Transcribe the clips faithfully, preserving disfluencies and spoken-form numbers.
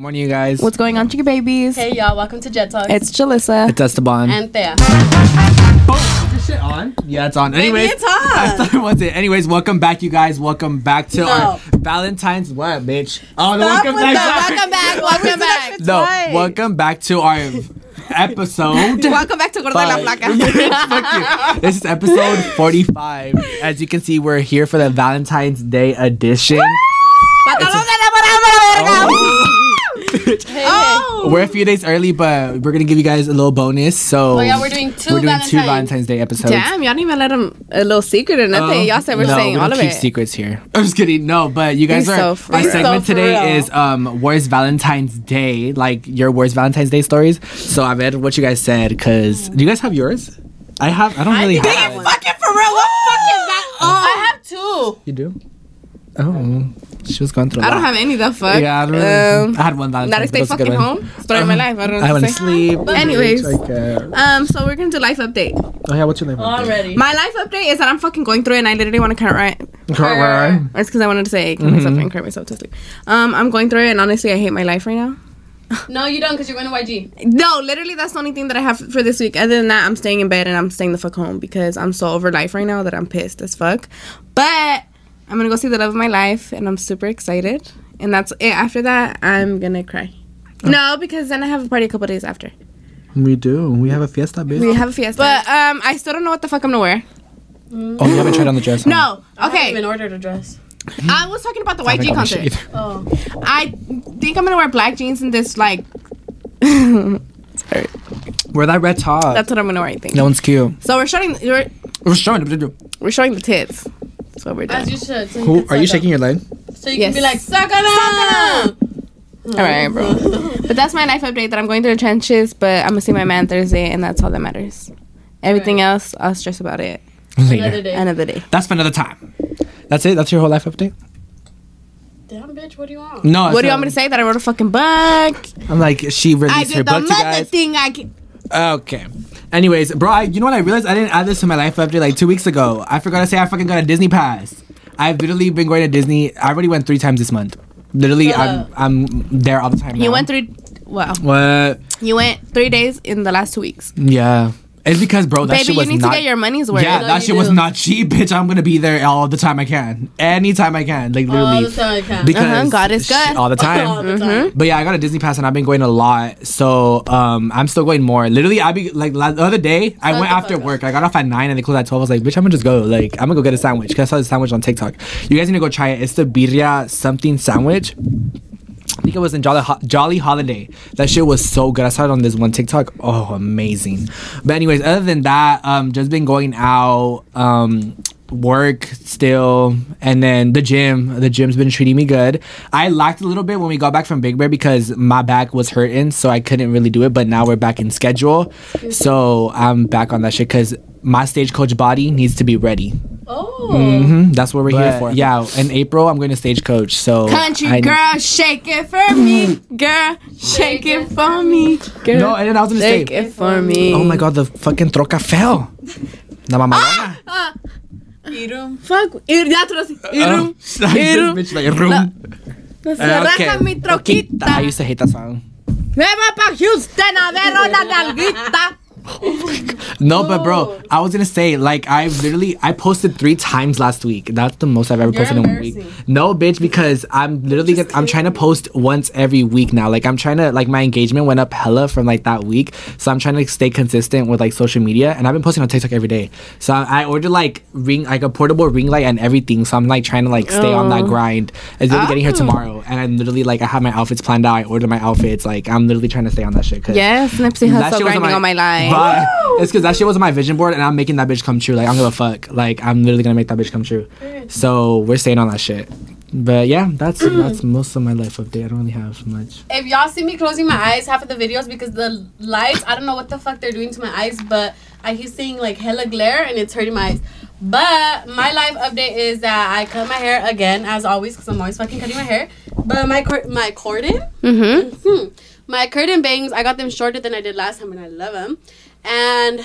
Morning, you guys. What's going on, chicken babies? Hey, y'all. Welcome to Jet Talk. It's Jalissa. It's Esteban. And Thea. Oh, is this shit on? Yeah, it's on. Anyways, Maybe it's on. I thought it wasn't. Anyways, welcome back, you guys. Welcome back to no. our Valentine's. What, bitch? Oh, no, welcome, back, the, welcome back. Welcome back. Welcome back. No, welcome back to our episode. Welcome back to Gordo de la Placa. This is episode forty-five. As you can see, we're here for the Valentine's Day edition. Hey, oh. We're a few days early, but we're gonna give you guys a little bonus. So oh, yeah, we're doing two, we're doing Valentine's. two Valentine's Day episodes. Damn, y'all didn't even let them a little secret or nothing. Uh, y'all said we're no, saying we all of it. No, we keep secrets here. I'm just kidding. No, but you guys He's are. So our segment so today is um, worst Valentine's Day, like your worst Valentine's Day stories. So I read what you guys said because do you guys have yours? I have. I don't really I have. One. Fucking for real. What fucking? That? Oh, I have two. You do. Oh, she was going through. I that. don't have any the fuck. Yeah, I don't. Really, um, I had one Valentine's. Not if they fucking home. Story of my life. I don't. Know I want to sleep. Anyways, um, so we're gonna do life update. Oh yeah, what's your life update? Already. My life update is that I'm fucking going through it, and I literally want to kind of write. Right. That's because I wanted to say, mm-hmm. myself and cry myself to sleep. Um, I'm going through it, and honestly, I hate my life right now. No, you don't, because you're going to Y G. No, literally, that's the only thing that I have for this week. Other than that, I'm staying in bed and I'm staying the fuck home because I'm so over life right now that I'm pissed as fuck. But I'm gonna go see the love of my life, and I'm super excited. And that's it. After that, I'm gonna cry. Oh. No, because then I have a party a couple days after. We do. We have a fiesta, bitch. We have a fiesta. But um, I still don't know what the fuck I'm gonna wear. Mm. Oh, you haven't tried on the dress? Huh? No. Okay. I haven't even ordered a dress. I was talking about the Y G concert. Oh. I think I'm gonna wear black jeans and this like. Sorry. Wear that red top. That's what I'm gonna wear. I think. That one's cute. So we're showing. We're, we're showing. The, we're showing the tits. So we're done. As you should. So Who, you are you shaking up. your leg? So you yes. can be like, suck it up! All right, bro. But that's my life update, that I'm going through the trenches, but I'm going to see my man Thursday, and that's all that matters. Everything right. else, I'll stress about it. Later. Another day. Another day. That's for another time. That's it? That's your whole life update? Damn, bitch, what do you want? No. What do you want me to say? That I wrote a fucking book? I'm like, she released her book, you guys. I did the thing I can... Okay. Anyways, bro, I, you know what I realized? I didn't add this to my life update like two weeks ago. I forgot to say I fucking got a Disney pass. I've literally been going to Disney. I already went three times this month. Literally, uh, I'm I'm there all the time now. You went three... Wow. What? You went three days in the last two weeks. Yeah. It's because, bro, that Baby, shit was not... Baby, you need not, to get your money's worth. Yeah, that shit do. was not cheap, bitch. I'm going to be there all the time I can. Anytime I can. Like, literally. All the time I can. Because uh-huh, God is good. Sh- all the time. all the time. Mm-hmm. But yeah, I got a Disney pass and I've been going a lot. So, um, I'm still going more. Literally, I be like, la- the other day, I oh, went after work. I got off at nine and they closed at twelve. I was like, bitch, I'm going to just go. Like, I'm going to go get a sandwich. Because I saw the sandwich on TikTok. You guys need to go try it. It's the birria something sandwich. I think it was in Jolly, Ho- Jolly Holiday. That shit was so good. I saw it on this one TikTok. Oh, amazing. But anyways, other than that, um, just been going out, um, work still, and then the gym. The gym's been treating me good. I lacked a little bit when we got back from Big Bear because my back was hurting, so I couldn't really do it. But now we're back in schedule, so I'm back on that shit because my Stagecoach body needs to be ready. Oh, mm-hmm. That's what we're but, here for. Yeah, in April I'm going to Stagecoach. So country I, girl, shake it for me, girl, shake it for me, girl. No, and then I was going to say, shake it for me. Oh my God, the fucking troca fell. La mamalona. Ah, ah. Fuck, that's what I was. Bitch, like room. Raja mi troquita. I used to hate that song. Vema pa Houston a ver una nalguita. Oh my God. No, but bro, I was gonna say, like, I literally I posted three times last week. That's the most I've ever You're posted in one week. No, bitch, because I'm literally gonna, I'm trying to post once every week now. Like, I'm trying to, like, my engagement went up hella from like that week, so I'm trying to like, stay consistent with like social media, and I've been posting on TikTok every day. So I, I ordered like ring, like a portable ring light and everything. So I'm like trying to like stay oh. on that grind. It's literally oh. getting here tomorrow, and I'm literally like I have my outfits planned out. I ordered my outfits. Like I'm literally trying to stay on that shit. Cause yes, Nipsey Hussle grinding my, on my life. But it's because that shit was on my vision board, and I'm making that bitch come true. Like, I don't give a fuck. Like, I'm literally gonna make that bitch come true. So we're staying on that shit. But yeah, that's that's most of my life update. I don't really have much. If y'all see me closing my eyes half of the videos because the lights, I don't know what the fuck they're doing to my eyes, but I keep seeing like hella glare and it's hurting my eyes. But my life update is that I cut my hair again, as always, because I'm always fucking cutting my hair. But my cor- my cordon. Mm-hmm. hmm My curtain bangs, I got them shorter than I did last time, and I love them. And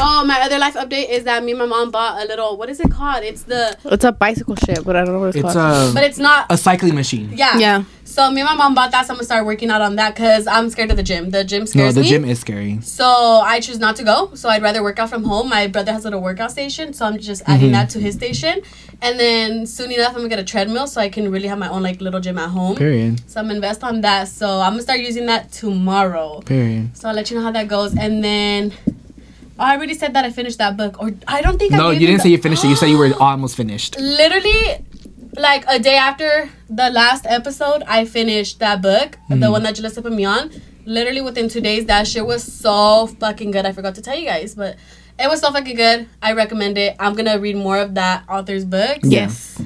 Oh, my other life update is that me and my mom bought a little, what is it called? It's the... It's a bicycle shit, but I don't know what it's, it's called. A, but it's not... A cycling machine. Yeah. Yeah. So me and my mom bought that, so I'm going to start working out on that because I'm scared of the gym. The gym scares me. No, the me. gym is scary. So I choose not to go. So I'd rather work out from home. My brother has a little workout station, so I'm just adding mm-hmm. that to his station. And then soon enough, I'm going to get a treadmill so I can really have my own like little gym at home. Period. So I'm going to invest on that. So I'm going to start using that tomorrow. Period. So I'll let you know how that goes. And then... I already said that I finished that book, or I don't think. No, I No, you didn't say you finished it. You said you were almost finished. Literally, like a day after the last episode, I finished that book, mm. the one that Jalissa put me on. Literally within two days, that shit was so fucking good. I forgot to tell you guys, but it was so fucking good. I recommend it. I'm gonna read more of that author's books. Yes. yes.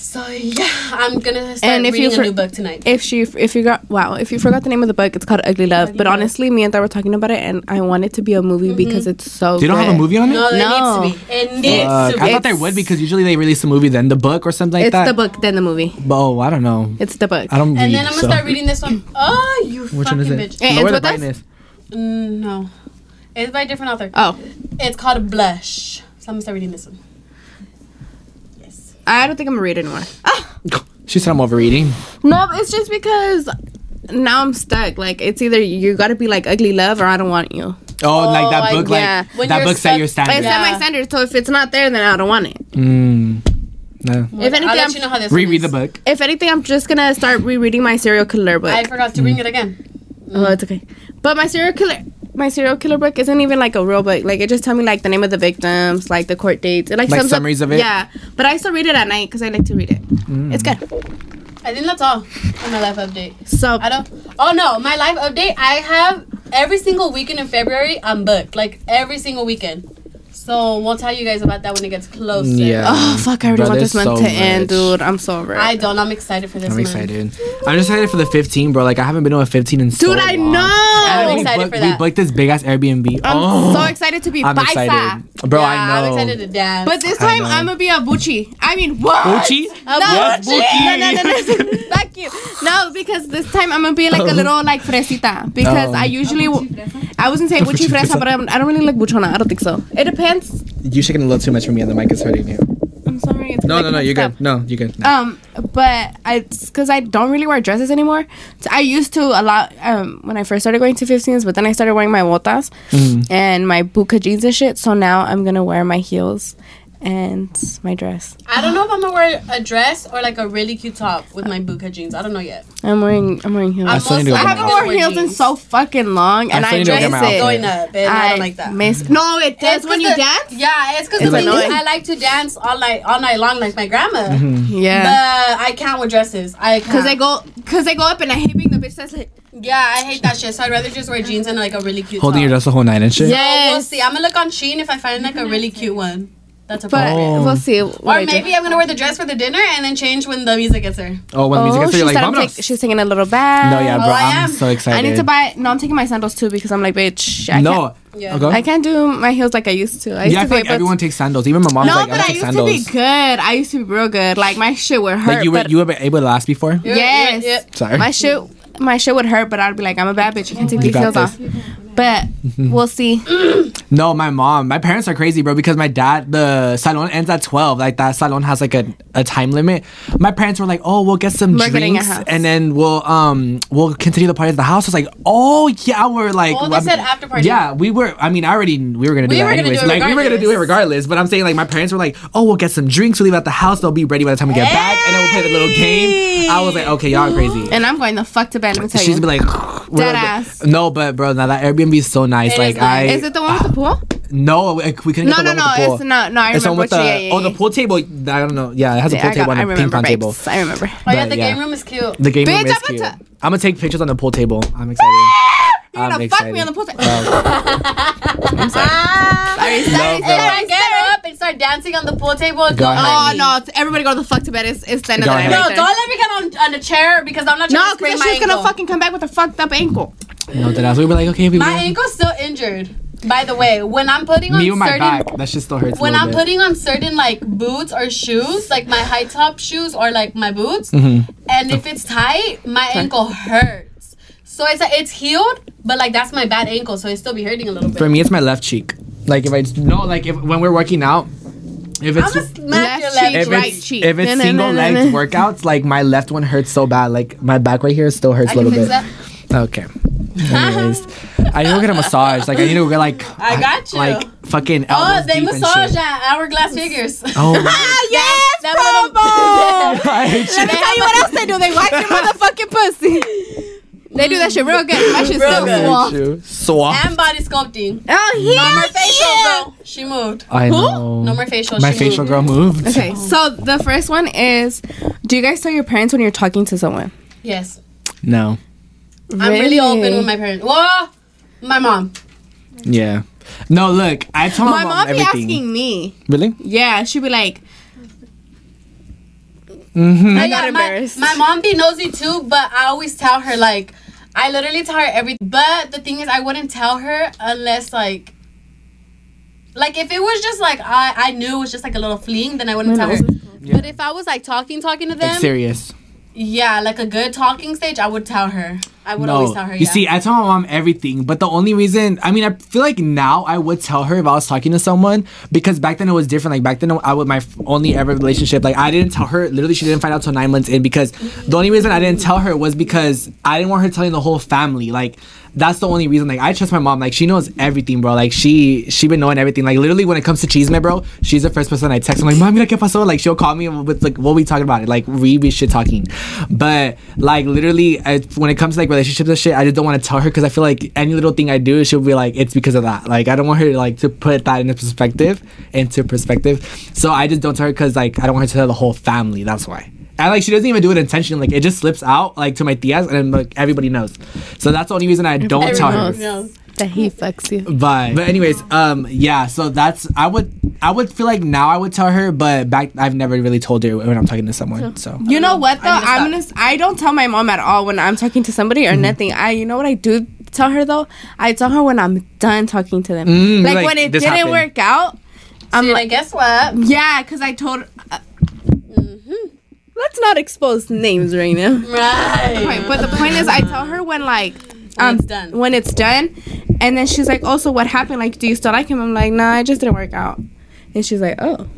So yeah, I'm gonna start and if reading you for- a new book tonight. If she, if you got wow, if you forgot the name of the book, it's called Ugly Love. Ugly but Love. Honestly, me and Tha were talking about it, and I want it to be a movie mm-hmm. because it's so. They don't good. Have a movie on it. No, no. It needs to be. It needs uh, to be. I thought there would because usually they release a movie then the book or something like it's that. It's the book then the movie. Oh, I don't know. It's the book. I don't. And read, then I'm gonna so. start reading this one. Oh, you Which fucking one is it? bitch! Lower the brightness. Mm, no, it's by a different author. Oh, it's called Blush. So I'm gonna start reading this one. I don't think I'm gonna read anymore. Ah. She said I'm overeating. No, it's just because now I'm stuck. Like, it's either you gotta be like Ugly Love or I don't want you. Oh, oh like that book, I, like yeah. that you're book set your standard. It yeah. set my standard, so if it's not there, then I don't want it. Mm. No. If anything, I'll let you know how this reread the book. If anything, I'm just gonna start rereading my serial killer book. I forgot to mm. bring it again. Mm. Oh, it's okay. But my serial killer. My serial killer book isn't even like a real book. Like it just tells me like the name of the victims, like the court dates, it, like, like summaries up, of it. Yeah, but I still read it at night because I like to read it. Mm. It's good. I think that's all on my life update. So I don't. Oh no, my life update. I have every single weekend in February. I'm booked. Like every single weekend. So we'll tell you guys about that when it gets closer. Yeah. Oh fuck! I already Bro, want this month so to much. end, dude. I'm so ready. I don't. I'm excited for this. I'm month. excited. I'm just excited for the fifteen, bro. Like I haven't been on a fifteen in dude, so long. Dude, I know. I'm we excited booked, for that. We booked this big ass Airbnb. I'm oh, so excited to be. I'm paisa. excited, bro. Yeah, I know. I'm excited to dance. But this time I'm gonna be a buchi. I mean what? Buchi? No, what? Buchi? No, no, no, no. Thank you. No, because this time I'm gonna be like a little like fresita because no. I usually w- I wasn't saying buchi fresa, but I'm, I don't really like buchona. I don't think so. It depends. You're shaking a little too much for me, and the mic is hurting you. I'm sorry. It's no, no, no. You're stuff. good. No, you're good. No. Um, but I, because I don't really wear dresses anymore. So I used to a lot um when I first started going to fifteens, but then I started wearing my botas mm. and my buca jeans and shit. So now I'm gonna wear my heels and my dress. I don't know if I'm gonna wear a dress or like a really cute top with my buca jeans. I don't know yet. I'm wearing. I'm wearing heels. I'm I, most, I haven't worn heels in so fucking long, and I, I dress it. Going up, and I, I don't like that. Miss, no, it does when you the, dance. Yeah, it's because the thing is, I like to dance all night, all night long, like my grandma. Mm-hmm. Yeah, but I can't wear dresses. I because I go because I go up and I hate being the bitch that's like. Yeah, I hate that shit. So I'd rather just wear jeans and like a really cute. Holding top. your dress the whole night and shit. Yeah, so we'll see. I'm gonna look on Shein if I find like a really cute one. That's a but oh. we'll see. Or I maybe do. I'm gonna wear the dress for the dinner and then change when the music gets her. Oh, when the oh, music gets her, you're like, Vamos. Take, she's singing a little bag. No, yeah, bro, oh, I'm so excited. I need to buy. No, I'm taking my sandals too because I'm like, bitch. I no, can't, yeah. okay. I can't do my heels like I used to. I used yeah, to I feel be like everyone to, takes sandals. Even my mom. No, like, but I, I used sandals. to be good. I used to be real good. Like my shit would hurt. Like you were, you were able to last before. You're, yes. You're, you're, Sorry. My shit, my shit would hurt, but I'd be like, I'm a bad bitch. You can't take these heels off. But we'll see. No, my mom. My parents are crazy, bro, because my dad, the salon ends at twelve. Like, that salon has, like, a, a time limit. My parents were like, oh, we'll get some we're drinks. And then we'll um we'll continue the party at the house. I was like, oh, yeah, we're like. Oh, well, they said after party. Yeah, we were. I mean, I already, we were going to do we that anyways. Like, we were going to do it regardless. But I'm saying, like, my parents were like, oh, we'll get some drinks. We'll leave at the house. They'll be ready by the time we get hey! back. And then we'll play the little game. I was like, okay, y'all are crazy. And I'm going the fuck to bed. Let me tell you. She's be like. Dead ass. No, but, bro, now that Airbnb. Be so nice, it like is nice. I. Is it the one with the pool? No, we couldn't. No, get the no, one no. With the pool. It's not. No, I it's remember. It's one with the. Yeah, yeah, oh, the pool table. I don't know. Yeah, it has yeah, a pool got, table and a ping pong table. I remember. Oh but, yeah, the yeah. game room is cute. The game Bitch, room is cute. I'm gonna take pictures on the pool table. I'm excited. You're I'm gonna excited. fuck me on the pool table. I'm sorry. Sorry, sorry. No, if I get up and start dancing on the pool table, go oh no! Everybody go to the fuck to bed. It's it's the end of the night. No, don't let me get on on the chair because I'm not trying to sprain my ankle. No, because she's gonna fucking come back with a fucked up ankle. No, that we were like, okay, we my will. ankle's still injured. By the way, when I'm putting on Me with my certain back, that shit still hurts. When I'm bit. putting on certain like boots or shoes, like my high top shoes or like my boots, mm-hmm. and if it's tight, my ankle hurts. So it's like, it's healed, but like that's my bad ankle, so it still be hurting a little bit. For me, it's my left cheek. Like if I no, like if when we're working out, if it's left cheek, if right it's, cheek. If it's no, single no, no, no, legged no. workouts, like my left one hurts so bad. Like my back right here still hurts a little bit. That. Okay. Anyways, I need to get a massage. Like I need to get like I got you. Like fucking elbows. Oh, they deep massage at Hourglass Figures. Oh, ah, yes, that, promo. That little, let me tell you what else they do. They wipe your motherfucking pussy. They do that shit real good. My shit's still soft. And body sculpting. Oh, here No more facial yeah. girl. She moved. I Who? Know. No more facial. My she facial moved. Girl moved. Okay, so the first one is, do you guys tell your parents when you're talking to someone? Yes. No. Really? I'm really open with my parents. Whoa! My mom. Yeah. No, look. I told my, my mom, mom everything. My mom be asking me. Really? Yeah, she'd be like... Mm-hmm. I got embarrassed. My, my mom be nosy too, but I always tell her like... I literally tell her everything. But the thing is, I wouldn't tell her unless, like... Like, if it was just, like, I, I knew it was just, like, a little fling, then I wouldn't tell her. Yeah. But if I was, like, talking, talking to them... Like, serious. Yeah, like, a good talking stage, I would tell her. I would no. always tell her, yeah. You see, I tell my mom everything. But the only reason... I mean, I feel like now I would tell her if I was talking to someone. Because back then, it was different. Like, back then, I would... My only ever relationship... Like, I didn't tell her. Literally, she didn't find out till nine months in. Because the only reason I didn't tell her was because I didn't want her telling the whole family. Like... That's the only reason. Like, I trust my mom. Like, she knows everything, bro. Like, she she been knowing everything. Like, literally, when it comes to chisme, bro, she's the first person I text. I'm like, mom, mira qué pasó? Like, she'll call me with like, what we talking about? Like, we be shit talking. But like, literally, I, when it comes to like relationships and shit, I just don't want to tell her because I feel like any little thing I do, she'll be like, it's because of that. Like, I don't want her like to put that into perspective, into perspective. So I just don't tell her because like I don't want her to tell the whole family. That's why. And, like, she doesn't even do it intentionally. Like, it just slips out, like, to my tias, and then, like, everybody knows. So that's the only reason I don't everybody tell her. Knows that he fucks you. But, but anyways, um, yeah, so that's, I would, I would feel like now I would tell her, but back, I've never really told her when I'm talking to someone, so. You know what, though? I'm gonna, I don't tell my mom at all when I'm talking to somebody or mm-hmm. nothing. I, you know what I do tell her, though? I tell her when I'm done talking to them. Mm, like, like, when it didn't happened. Work out, I'm so like, like, guess what? Yeah, because I told her. Uh, Let's not expose names right now. Right. Okay, but the point is, I tell her when, like, um, when it's done. When it's done. And then she's like, oh, so what happened? Like, do you still like him? I'm like, nah, it just didn't work out. And she's like, oh.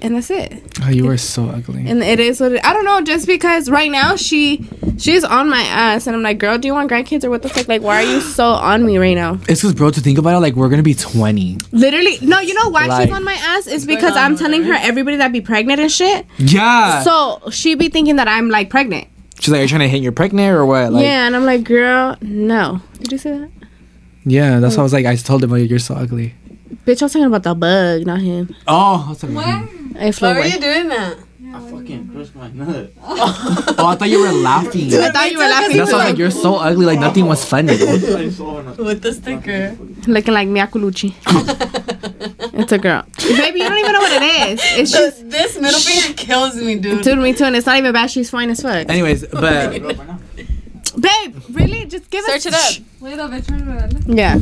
And that's it. Oh, you are so ugly. And it is what it, I don't know, just because right now she she's on my ass. And I'm like, girl, do you want grandkids or what the fuck? Like, why are you so on me right now? It's because, bro, to think about it, like, we're going to be twenty. Literally. No, you know why like, she's on my ass? It's because I'm telling her everybody that be pregnant and shit. Yeah. So she be thinking that I'm, like, pregnant. She's like, are you trying to hint you're pregnant or what? Like, yeah, and I'm like, girl, no. Did you say that? Yeah, that's why I was like, I told him, like, you're so ugly. Bitch, I was talking about the bug, not him. Oh, I was talking about him. Why away. Are you doing that? Yeah, I fucking pushed my nut. Oh. oh, I thought you were laughing. Dude, I thought you were laughing. That's why I was like, you're so ugly. Like, nothing was funny. With the sticker. Looking like Mia Colucci. It's a girl. Baby, you don't even know what it is. It's so just, this middle finger kills me, dude. Dude, me too. And it's not even bad. She's fine as fuck. Anyways, but... Babe, really? Just give Search us... Search it up. Wait, no, bitch, try Rebelde. Yeah.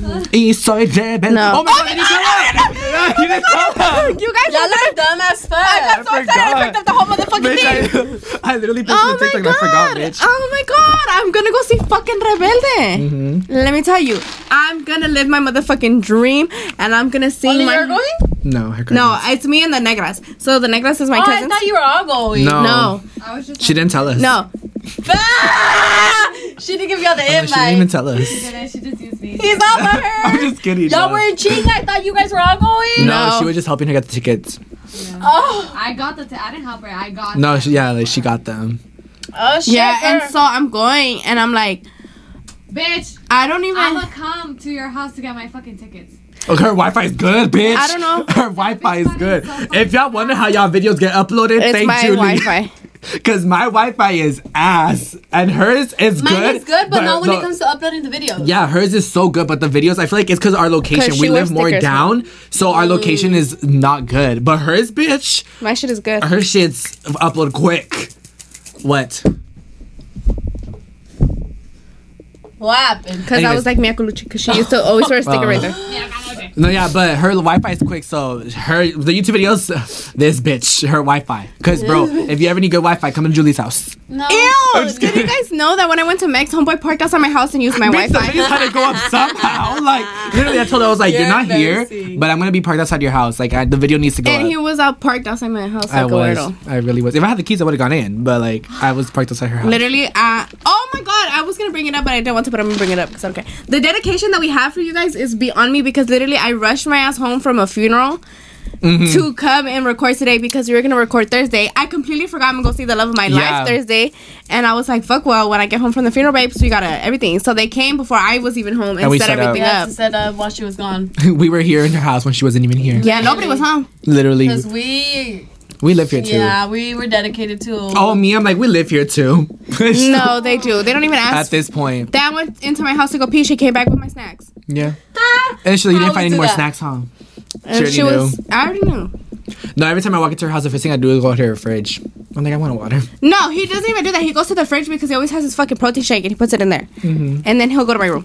Soy Rebelde. No. Oh, my oh God, you didn't You didn't tell her. You guys Y'all are dumb as fuck. I got so excited. I picked up the whole motherfucking thing. I, I literally picked up the TikTok and I forgot, bitch. Oh, my God. I'm going to go see fucking Rebelde. Mm-hmm. Let me tell you. I'm going to live my motherfucking dream and I'm going to see Only my... Only you're going? No, her cousins. No, it's me and the Negras. So the Negras is my oh, cousin. I thought you were all going. No. no. I was just she didn't tell us. No. She didn't give y'all the invite. Oh, she didn't even tell us. She didn't. She just used me. He's not for her. I'm just kidding. Y'all no. were cheating. I thought you guys were all going. No, no, she was just helping her get the tickets. Yeah. Oh, I got the. T- I didn't help her. I got. No, them. She, yeah, like she got them. Oh shit. Yeah, her. And so I'm going, and I'm like, bitch, I don't even. I'ma come to your house to get my fucking tickets. Look, her Wi-Fi is good, bitch. I don't know. Her Wi-Fi is good. Is so if y'all wonder how y'all videos get uploaded, it's thank my Julie. Wi-Fi. Because my Wi-Fi is ass, and hers is Mine good. Mine is good, but, but not when the, it comes to uploading the videos. Yeah, hers is so good, but the videos, I feel like it's because our location. We live more down, now. So our location mm. is not good. But hers, bitch. My shit is good. Her shit's upload quick. What? What happened? Because I was like Mia Colucci, because she used to always wear a sticker uh, right there. No, yeah, but her Wi-Fi is quick, so her the YouTube videos, this bitch, her Wi-Fi. Because, bro, if you have any good Wi-Fi, come to Julie's house. No. Ew! Did you guys know that when I went to Mex, homeboy parked outside my house and used my Wi-Fi? Somebody had to go up somehow. Like, literally, I told him, I was like, you're, you're not here, but I'm going to be parked outside your house. Like, I, the video needs to go and up. And he was out parked outside my house. Like I was. Gordo. I really was. If I had the keys, I would have gone in, but, like, I was parked outside her house. Literally, uh, oh my God, I was going to bring it up, but I didn't want to, but I'm going to bring it up because I don't care. The dedication that we have for you guys is beyond me because literally I rushed my ass home from a funeral. Mm-hmm. To come and record today because we were going to record Thursday. I completely forgot I'm going to go see the love of my yeah. life Thursday. And I was like, fuck, well, when I get home from the funeral, babes, we got to everything. So they came before I was even home and, and we set, set everything up. up. Yeah, set up while she was gone. We were here in her house when she wasn't even here. Yeah, nobody was home. Literally. Because we... We live here too. Yeah, we were dedicated to. Oh, me, I'm like, we live here too. No, they do. They don't even ask. At this point. Dad went into my house to go pee. She came back with my snacks. Yeah. And she like, you didn't find any more that? snacks, huh? She, she was, I already knew. No, every time I walk into her house, the first thing I do is go to her fridge. I'm like, I want water. No, he doesn't even do that. He goes to the fridge because he always has his fucking protein shake and he puts it in there. Mm-hmm. And then he'll go to my room.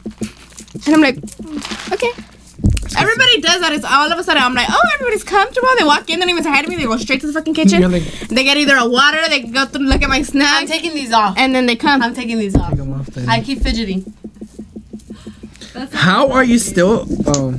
And I'm like, okay. Everybody does that. It's all of a sudden I'm like, oh, everybody's comfortable. They walk in, they don't even say hi to me. They go straight to the fucking kitchen. Like, they get either a water, they go through, look at my snack. I'm taking these off. And then they come. I'm taking these off. Take them off then. I keep fidgeting. That's How are you still... Oh...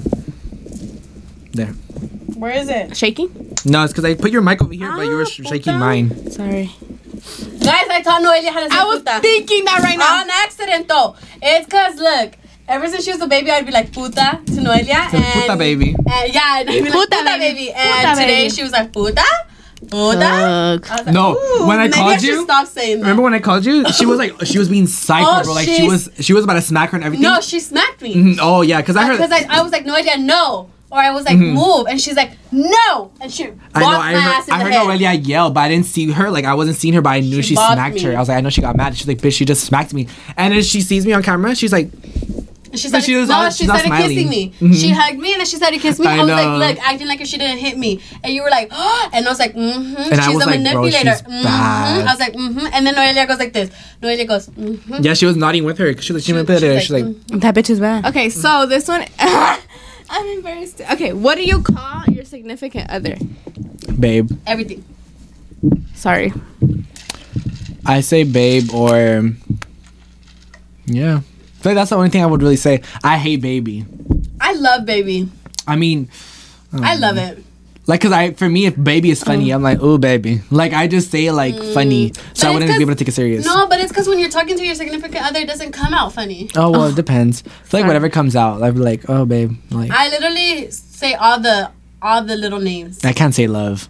There. Where is it? Shaking? No, it's because I put your mic over here, ah, but you were sh- shaking mine. Sorry. Guys, I taught Noelia how to say I was puta. Thinking that right now. On accident, though. It's because, look, ever since she was a baby, I'd be like, puta to Noelia. So, and, puta baby. And, yeah, and I'd be puta like, puta baby. baby. And puta today, baby. She was like, puta? Puta? Like, no, when I called you, saying that. Remember when I called you? She was like, she was being psycho, oh, bro. Like, she was she was about to smack her and everything. No, she smacked me. Mm-hmm. Oh, yeah, because I heard... Because I, I was like, Noelia, no. Or I was like, mm-hmm. move. And she's like, no. And she bopped I know, I my heard, ass in I the heard head. Already I yelled, but I didn't see her. Like, I wasn't seeing her, but I knew she, she smacked me. her. I was like, I know she got mad. She's like, bitch, she just smacked me. And then she sees me on camera. She's like... She started, she was no, all, she started kissing me. Mm-hmm. She hugged me and then she started kissing me. I, I was know. like, look, acting like if she didn't hit me. And you were like, oh. And I was like, mm-hmm. And she's I was a like, manipulator. Bro, she's mm-hmm. bad. I was like, mm-hmm. And then Noelia goes like this. Noelia goes, mm-hmm. Yeah, she was nodding with her. She, she, she, she manipulated her. She's like, that bitch is bad. Okay, so this one... I'm embarrassed. Okay, what do you call your significant other? Babe. Everything. Sorry. I say babe or... Yeah. I think that's the only thing I would really say. I hate baby. I love baby. I mean... I, I love know. it. Like, because I, for me, if baby is funny, oh. I'm like, oh, baby. Like, I just say, like, mm. funny. So but I wouldn't be able to take it serious. No, but it's because when you're talking to your significant other, it doesn't come out funny. Oh, well, oh. it depends. It's like, whatever comes out. I'd be like, oh, babe. Like, I literally say all the all the little names. I can't say love.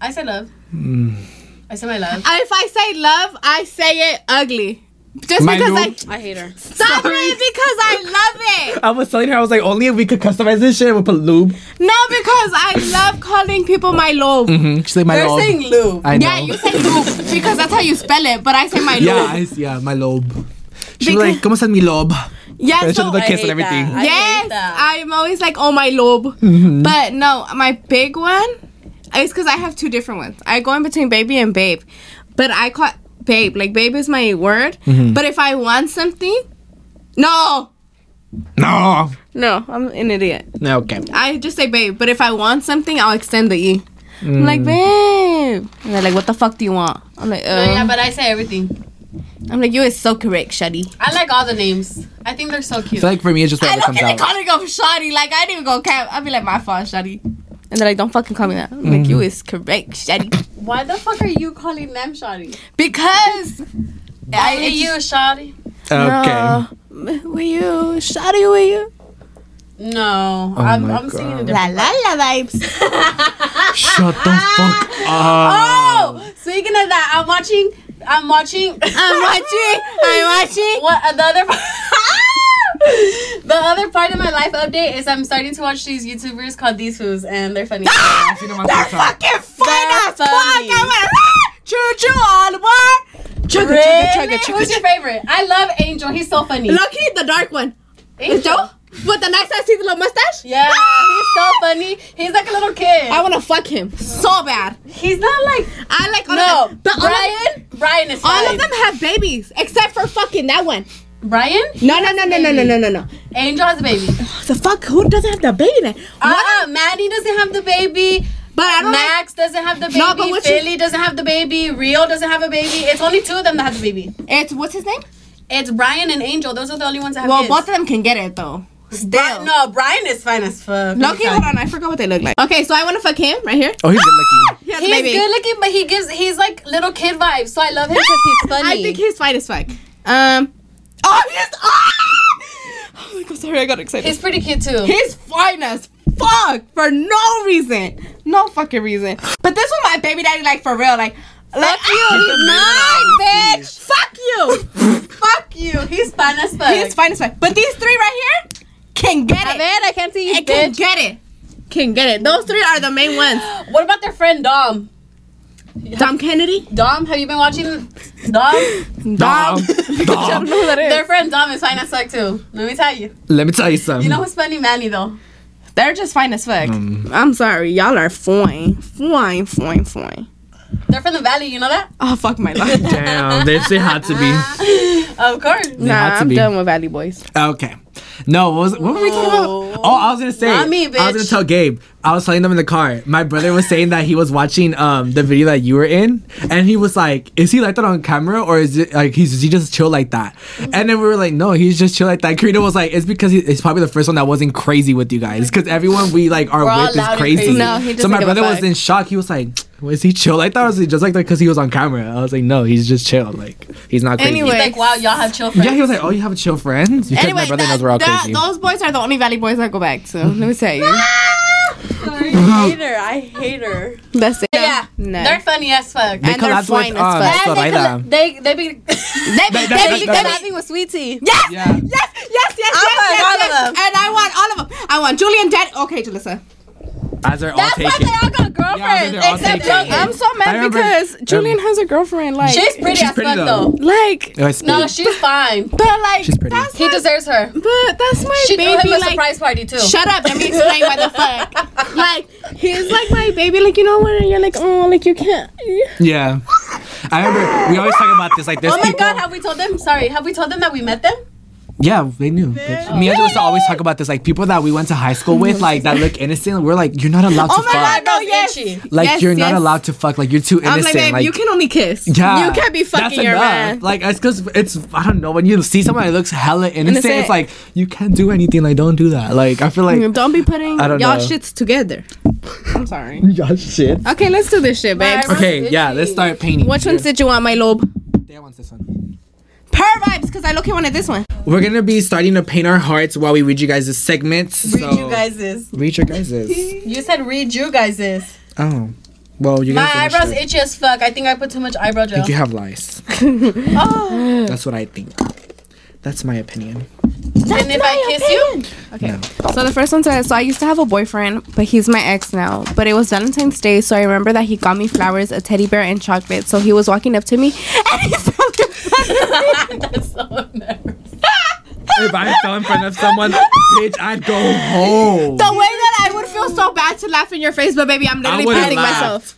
I say love. Mm. I say my love. If I say love, I say it ugly. Just my because room? I I hate her. Stop Sorry. it because I love it. I was telling her, I was like, only if we could customize this shit, we'll put lube. No, because I love calling people my lube. Mm-hmm. She's like, my They're lobe. saying lube. I know. Yeah, you say lube because that's how you spell it, but I say my yeah, lube. I, yeah, my lobe. She's because, like, ¿Cómo estás mi lobe? Yeah, and so, I kiss and everything. I yes, I'm always like, oh, my lobe. Mm-hmm. But no, my big one is because I have two different ones. I go in between baby and babe, but I call... Babe, like babe is my word, mm-hmm. but if I want something, no, no, no, I'm an idiot. Okay, I just say babe, but if I want something, I'll extend the e. Mm. I'm like babe, and they're like, what the fuck do you want? I'm like, uh. No, yeah, but I say everything. I'm like, you is so correct, Shadi. I like all the names. I think they're so cute. I feel like for me, it's just whatever comes out. I don't get the calling of Shadi. Like I didn't even go cap. I'd be like, my fault, Shadi. And they're like, don't fucking call me that. I'm like, mm. you is correct, Shadi. Why the fuck are you calling them Shadi? Because I hate you, Shadi. Okay. No. Were you Shadi? Were you? No, oh I'm, I'm singing a different la la la vibes. Shut the fuck up. Oh, speaking of that, I'm watching. I'm watching. I'm watching. I'm watching. What the other? The other part of my life update is I'm starting to watch these YouTubers called These Foos, and they're funny. Ah, they're fucking fun as fuck. I went, choo choo all the way. Chugga, really? chugga, chugga, chugga. Who's your favorite? I love Angel. He's so funny. Look, he's the dark one. Angel? With the nice ass little mustache? Yeah, he's so funny. He's like a little kid. I want to fuck him so bad. He's not like... I like all no, of them. But Brian? Of, Brian is fine. All of them have babies, except for fucking that one. Brian? No, no, no, no, no, no, no, no, no. Angel has a baby. The fuck? Who doesn't have the baby then? Uh, uh, Maddie doesn't have the baby. But I don't Max like, doesn't have the baby. No, but Philly you, doesn't have the baby. Rio doesn't have a baby. It's only two of them that have the baby. It's what's his name? It's Brian and Angel. Those are the only ones that have. Well, kids. Both of them can get it though. Still. No, Brian is fine as fuck. No, okay, hold on. I forgot what they look like. Okay, so I want to fuck him right here. Oh, he's good looking. Yeah, he's good looking, but he gives, he's like little kid vibes. So I love him because he's funny. I think he's fine as fuck. Um, oh, he's, oh! Oh my god, sorry, I got excited. He's pretty cute too. He's fine as fuck for no reason. No fucking reason. But this was my baby daddy, like for real, like. Fuck you, he's mine, bitch. Fuck you. Fuck you. He's fine as fuck. He's fine as fuck. But these three right here can get it. A ver, I can't see you, bitch. Can get it. Can get it. Those three are the main ones. What about their friend Dom? Dom Kennedy? Dom, have you been watching Dom? Dom. Dom. Dom. Their friend Dom is fine as fuck too. Let me tell you. Let me tell you something. You know who's funny? Manny though. They're just fine as fuck. Mm. I'm sorry. Y'all are fine. Fine, fine, fine. They're from the valley, you know that? Oh, fuck my life. Damn, they, they had to be. Of course. They nah, I'm be. done with valley boys. Okay. No, what, was, what were we talking about? Oh, I was going to say. Not me, bitch. I was going to tell Gabe. I was telling them in the car. My brother was saying that he was watching um the video that you were in. And he was like, is he like that on camera? Or is it like he's, is he just chill like that? And then we were like, no, he's just chill like that. Karina was like, it's because he, he's probably the first one that wasn't crazy with you guys. Because everyone we like are we're with is crazy. crazy. No, he so my brother was in shock. He was like, was he chill like that? Or was he just like that because he was on camera? I was like, no, he's just chill. Like, he's not crazy. Anyway, he's like, wow, y'all have chill friends. Yeah, he was like, oh, you have chill friends? Because anyway, my brother that, knows we're all that, crazy. Those boys are the only valley boys I go back to. Let me tell you. Sorry, I hate her. I hate her. That's it. Yeah, no. They're funny as fuck. They and they're fine as fuck. Um, they, colla- they they be they be collabing with Sweetie. Yes, yeah. yes, yes, yes, yes, all yes. Of them. And I want all of them. I want Julie and Dad. Okay, Julissa. As they're That's all why taken. They all got girlfriends. Yeah, all except Julian. I'm so mad remember, because Julian um, has a girlfriend. Like she's pretty she's as pretty fuck though. though. Like no, she's, no, she's fine. But like she's pretty. That's he my, deserves her. But that's my she baby. She threw him a like, surprise party too. Shut up. Let me explain why the fuck. Like he's like my baby. Like you know what? You're like oh like you can't. Yeah. I remember we always talk about this. Like this. Oh my people, god, have we told them? Sorry, have we told them that we met them? Yeah, they knew. Oh. Me and Julissa always talk about this. Like, people that we went to high school with, like, that look innocent, we're like, you're not allowed to fuck. Oh my fuck. God, no, yes. Like, yes, you're yes. not allowed to fuck. Like, you're too innocent. I'm like, babe, like, you can only kiss. Yeah. You can't be fucking your man. Like, it's because it's, I don't know, when you see someone that looks hella innocent, innocent, it's like, you can't do anything. Like, don't do that. Like, I feel like. Don't be putting don't y'all know. shits together. I'm sorry. Y'all shit. Okay, let's do this shit, babe. Okay, itchy. Yeah, let's start painting. Which ones did you want, my lobe? Yeah, I want this one. Her vibes, because I look at one at this one. We're going to be starting to paint our hearts while we read you guys' segments. Read so. you guys' Read your guys' You said read you guys' Oh. Well, you guys My eyebrows itchy as fuck. I think I put too much eyebrow gel. I think you have lice. Oh. That's what I think. That's my opinion. That's and if I kiss opinion. you? Okay. No. So the first one says, so I used to have a boyfriend, but he's my ex now. But it was Valentine's Day, so I remember that he got me flowers, a teddy bear, and chocolate. So he was walking up to me, and he saw That's so embarrassing. If I fell in front of someone, bitch, I'd go home. The way that I would feel so bad to laugh in your face, but baby, I'm literally patting myself.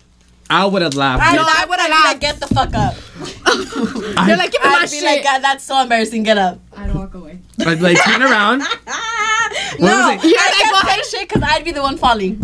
I would have laughed. I know, I would have laughed. Like, get the fuck up. They're like, give me I'd my be shit. Like, God, that's so embarrassing. Get up. I'd walk away. I'd like turn around. No, I like, go ahead and shit because I'd be the one falling.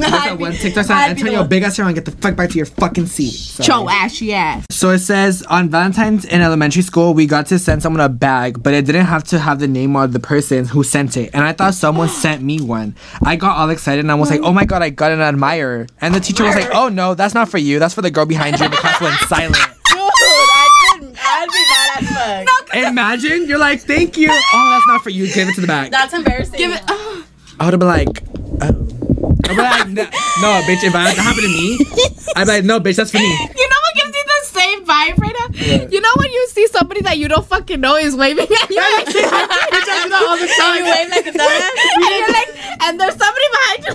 I'd one TikTok sign and turn your big ass around and get the fuck back to your fucking seat. Cho ashy ass. So it says on Valentine's in elementary school we got to send someone a bag, but it didn't have to have the name of the person who sent it. And I thought someone sent me one. I got all excited and I was like, oh my god, I got an admirer. And the teacher was like, oh no, that's not for you. That's for the girl behind you. And the class went silent. Dude, I couldn't. I'd be mad as fuck. No, imagine you're like, thank you. Oh, that's not for you. Give it to the back. That's embarrassing. Give it. Oh. I would have been like, oh. I'd be like, no, no, bitch. If that happened to me, I'd be like, no, bitch. That's for me. You know what gives you the same vibe right now? Yeah. You know when you see somebody that you don't fucking know is waving at you, like, you all the time. You wave like a dog, and you're like, and there's somebody behind you.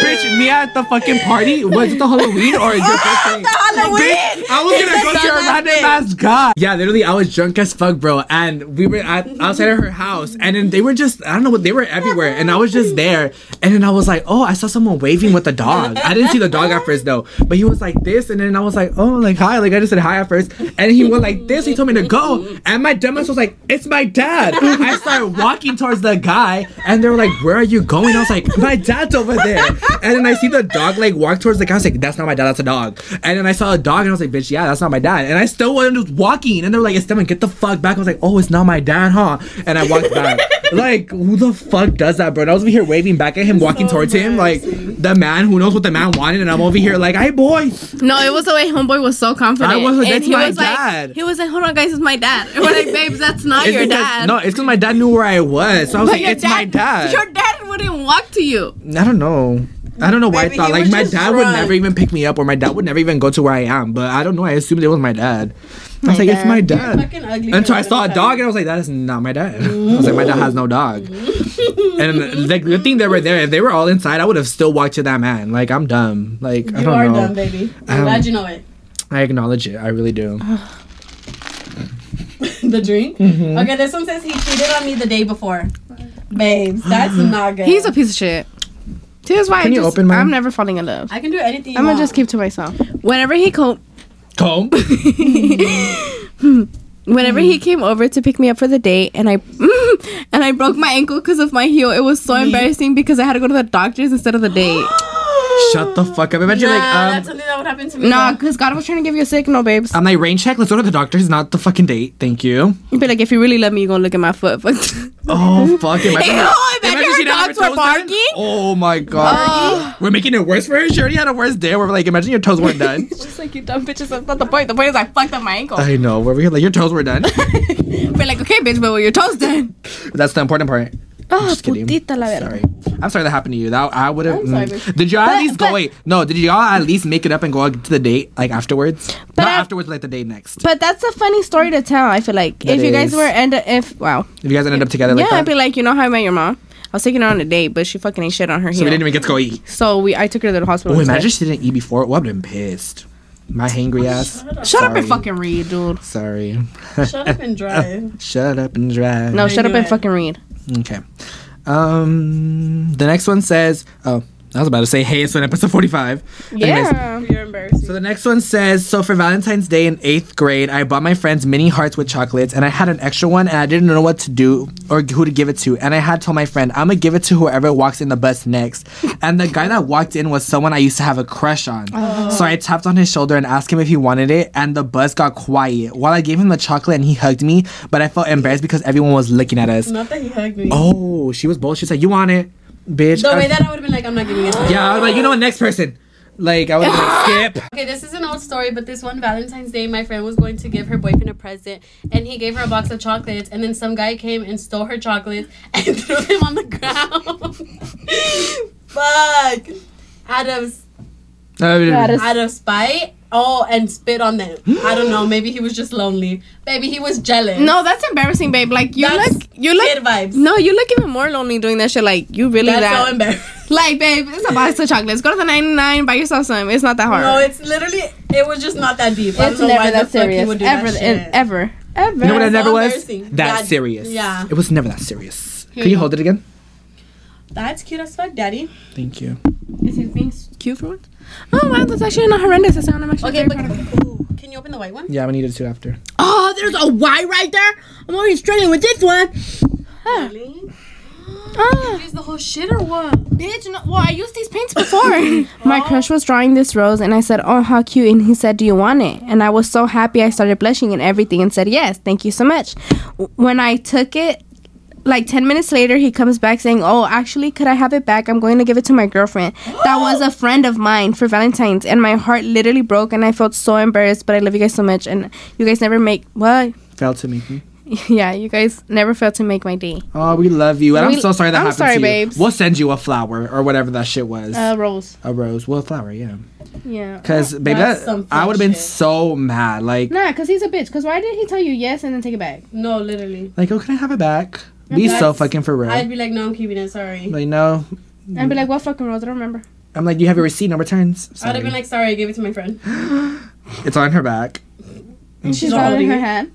Bitch, me at the fucking party? Was it the Halloween or is it oh, the Halloween? Bitch, I was it's gonna go to a random ass guy. Yeah, literally, I was drunk as fuck, bro. And we were at outside of her house, and then they were just, I don't know what they were everywhere, and I was just there. And then I was like, oh, I saw someone waving with a dog. I didn't see the dog at first though, but he was like this, and then I was like, oh, like hi, like I just said hi at first, and he went like this. He told me to go, and my dumbass was like, it's my dad. I started walking towards the guy, and they were like, where are you going? I was like, my dad's over there. there. And then I see the dog like walk towards the couch. I was like, that's not my dad, that's a dog. And then I saw a dog and I was like, bitch, yeah, that's not my dad. And I still wasn't just walking. And they're like, it's them, get the fuck back. I was like, oh, it's not my dad, huh? And I walked back. Like, who the fuck does that, bro? And I was over here waving back at him, walking so towards nice. him, like the man who knows what the man wanted. And I'm over here like, hey, boy. No, it was the way homeboy was so confident. I was like, that's my was dad. Like, he was like, hold on, guys, it's my dad. And we're like, babes, that's not it's your because, dad. No, it's because my dad knew where I was. So I was but like, it's dad, my dad. Your dad wouldn't walk to you. I don't know. I don't know why Baby, I thought. Like, my dad drunk. would never even pick me up, or my dad would never even go to where I am. But I don't know. I assumed it was my dad. I was my like, dad. It's my dad. Fucking ugly. Until I saw a dog, and I was like, that is not my dad. I was like, my dad has no dog. And like, the thing they were there, if they were all inside, I would have still walked to that man. Like, I'm dumb. Like, you I don't know. You are dumb, baby. I'm um, glad you know it. I acknowledge it. I really do. The drink? Mm-hmm. Okay, this one says he cheated on me the day before. Babes, that's not good. He's a piece of shit. Here's why can I you just, open my... I'm never falling in love. I can do anything you I'm going to just keep to myself. Whenever he... Co- Comb? Whenever he came over to pick me up for the date, and I and I broke my ankle because of my heel, it was so embarrassing because I had to go to the doctor's instead of the date. Shut the fuck up. Imagine nah, like, um... that's something that would happen to me. Nah, because God was trying to give you a signal, babes. I'm like, rain check, let's go to the doctor's, not the fucking date. Thank you. You'd be like, if you really love me, you're going to look at my foot. Oh, fuck. Imagine, Ew, imagine, imagine your dogs were barking. Done? Oh, my God. Uh, we're making it worse for her. She already had a worse day. We're like, imagine your toes weren't done. It's just like, you dumb bitches. That's not the point. The point is I fucked up my ankle. I know. We're like, your toes were done. We're like, okay, bitch, but were your toes done? That's the important part. Oh, just kidding. Sorry. I'm sorry that happened to you. That I would have. Mm. Did y'all but, at least but, go? Wait, no. Did y'all at least make it up and go out to the date like afterwards? But Not I, afterwards, like the day next. But that's a funny story to tell. I feel like that if is. you guys were end up, if wow, if you guys ended up together, like yeah, that? I'd be like, you know how I met your mom? I was taking her on a date, but she fucking ain't shit on her heel. So we didn't even get to go eat. So we, I took her to the hospital. Oh, imagine she didn't eat before. Well, I've been pissed. My hangry ass. Shut up, shut up and fucking read, dude. Sorry. Shut up and drive. Shut up and drive. No, I shut up and it. fucking read. Okay. Um, the next one says, oh, I was about to say, hey, it's on episode forty-five. Yeah. Anyways, you're embarrassing. So the next one says, so for Valentine's Day in eighth grade, I bought my friends mini hearts with chocolates, and I had an extra one, and I didn't know what to do or who to give it to. And I had told my friend, I'm going to give it to whoever walks in the bus next. And the guy that walked in was someone I used to have a crush on. Oh. So I tapped on his shoulder and asked him if he wanted it, and the bus got quiet. While I gave him the chocolate and he hugged me, but I felt embarrassed because everyone was looking at us. Not that he hugged me. Oh, she was bold. She said, you want it? Bitch. The way that I would have been like, I'm not giving it. Yeah, I was like, you know what, next person. Like, I would have been like, skip. Okay, this is an old story, but this one Valentine's Day, my friend was going to give her boyfriend a present, and he gave her a box of chocolates, and then some guy came and stole her chocolates and threw them on the ground. Fuck. Out of, out of, out of spite. Oh, and spit on them. I don't know. Maybe he was just lonely. Baby, he was jealous. No, that's embarrassing, babe. Like, you that's look... you look kid vibes. No, you look even more lonely doing that shit. Like, you really... That's that, so embarrassing. Like, babe, it's a box of chocolates. Go to the ninety-nine, buy yourself some. It's not that hard. No, it's literally... It was just not that deep. It's I don't know never why that the serious. Fuck he would do ever, that shit. Ever. Ever. You know what it never was? That, that serious. Yeah. It was never that serious. Here Can you, you hold it again? That's cute as fuck, daddy. Thank you. Is he being cute for once? Oh wow, that's actually not horrendous. That sound I'm actually okay, but ooh, can you open the white one? Yeah, I needed to after. Oh, there's a white right there. I'm already struggling with this one. Huh. Really? Ah. Did you use the whole shit or what? Bitch, no, well I used these paints before. Oh. My crush was drawing this rose, and I said, oh how cute, and he said, do you want it? And I was so happy I started blushing and everything and said yes, thank you so much. When I took it, like ten minutes later, he comes back saying, oh, actually, could I have it back? I'm going to give it to my girlfriend. That was a friend of mine for Valentine's. And my heart literally broke. And I felt so embarrassed. But I love you guys so much. And you guys never make... What? Failed to make me. Yeah, you guys never failed to make my day. Oh, we love you. And we, I'm so sorry that I'm happened sorry, to you. Babes. We'll send you a flower or whatever that shit was. A uh, rose. A rose. Well, a flower, yeah. Yeah. Because, baby, that, I would have been so mad. Like, nah, because he's a bitch. Because why did he tell you yes and then take it back? No, literally. Like, oh, can I have it back? Be That's, so fucking for real. I'd be like, no, I'm keeping it, sorry. Like, no. I'd be like, what fucking rose? I don't remember. I'm like, you have your receipt, no returns. Sorry. I'd have been like, sorry, I gave it to my friend. It's on her back. And she's, she's holding, holding her hand.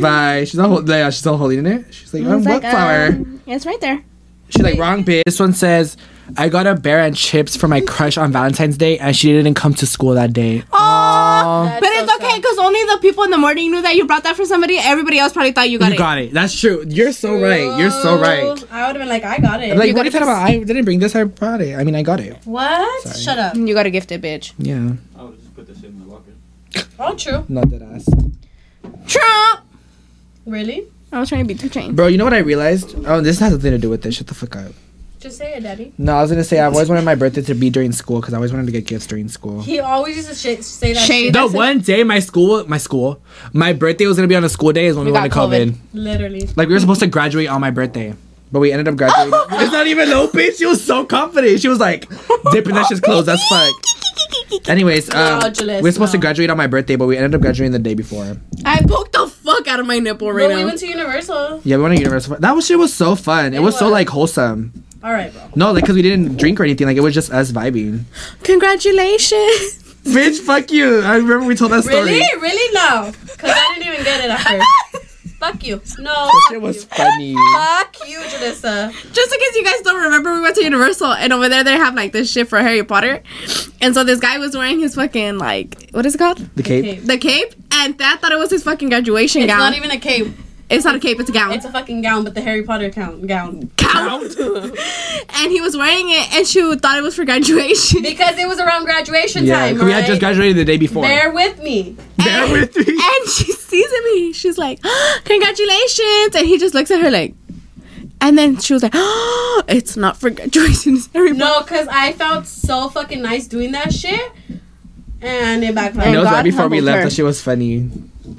Bye. She's not, yeah, she's not holding it. She's like, oh, what like, flower? Um, yeah, it's right there. She's like, wrong bitch. This one says, I got a bear and chips for my crush on Valentine's Day, and she didn't come to school that day. Oh, but it's so okay because because only the people in the morning knew that you brought that for somebody. Everybody else probably thought you got you it. You got it. That's true. You're so true. right. You're so right. I would have been like, I got it. Like, you what are you talking about? I didn't bring this. I brought it. I mean, I got it. What? Sorry. Shut up. You got a gift it, bitch. Yeah. I would just put this shit in my locker. Oh, true. Not that ass. Trump! Really? I was trying to be two chains. Bro, you know what I realized? Oh, this has nothing to do with this. Shut the fuck up. Just say it, Daddy. No, I was going to say, I always wanted my birthday to be during school because I always wanted to get gifts during school. He always used to sh- say that shit. The one day my school, my school, my birthday was going to be on a school day is when we, we got COVID. COVID. Literally. Like, we were supposed to graduate on my birthday, but we ended up graduating. It's not even open. She was so confident. She was like, dipping that shit's closed. That's fuck. Anyways, um, we we're supposed no. to graduate on my birthday, but we ended up graduating the day before. I poked the fuck out of my nipple right but now. We went to Universal. Yeah, we went to Universal. That was, shit was so fun. It, it was, was so like wholesome. All right, bro. No, like because we didn't drink or anything. Like it was just us vibing. Congratulations. Bitch, fuck you. I remember we told that story. Really? Really? No. Because I didn't even get it at first. Fuck you. No. That shit was funny. Fuck you, Jalissa. Just in case you guys don't remember, we went to Universal and over there they have like this shit for Harry Potter. And so this guy was wearing his fucking like, what is it called? The cape. The cape. The cape. And Thad thought it was his fucking graduation it's gown. It's not even a cape. It's not a cape, it's a gown. It's a fucking gown, but the Harry Potter count, gown. Count? And he was wearing it, and she thought it was for graduation. Because it was around graduation yeah, time, right? We had just graduated the day before. Bear with me. Bear and, with me. And she sees him, she's like, oh, congratulations. And he just looks at her like, and then she was like, oh, it's not for graduation, it's Harry Potter. No, because I felt so fucking nice doing that shit, and it backfired. And it was right before we left, her. That shit was funny.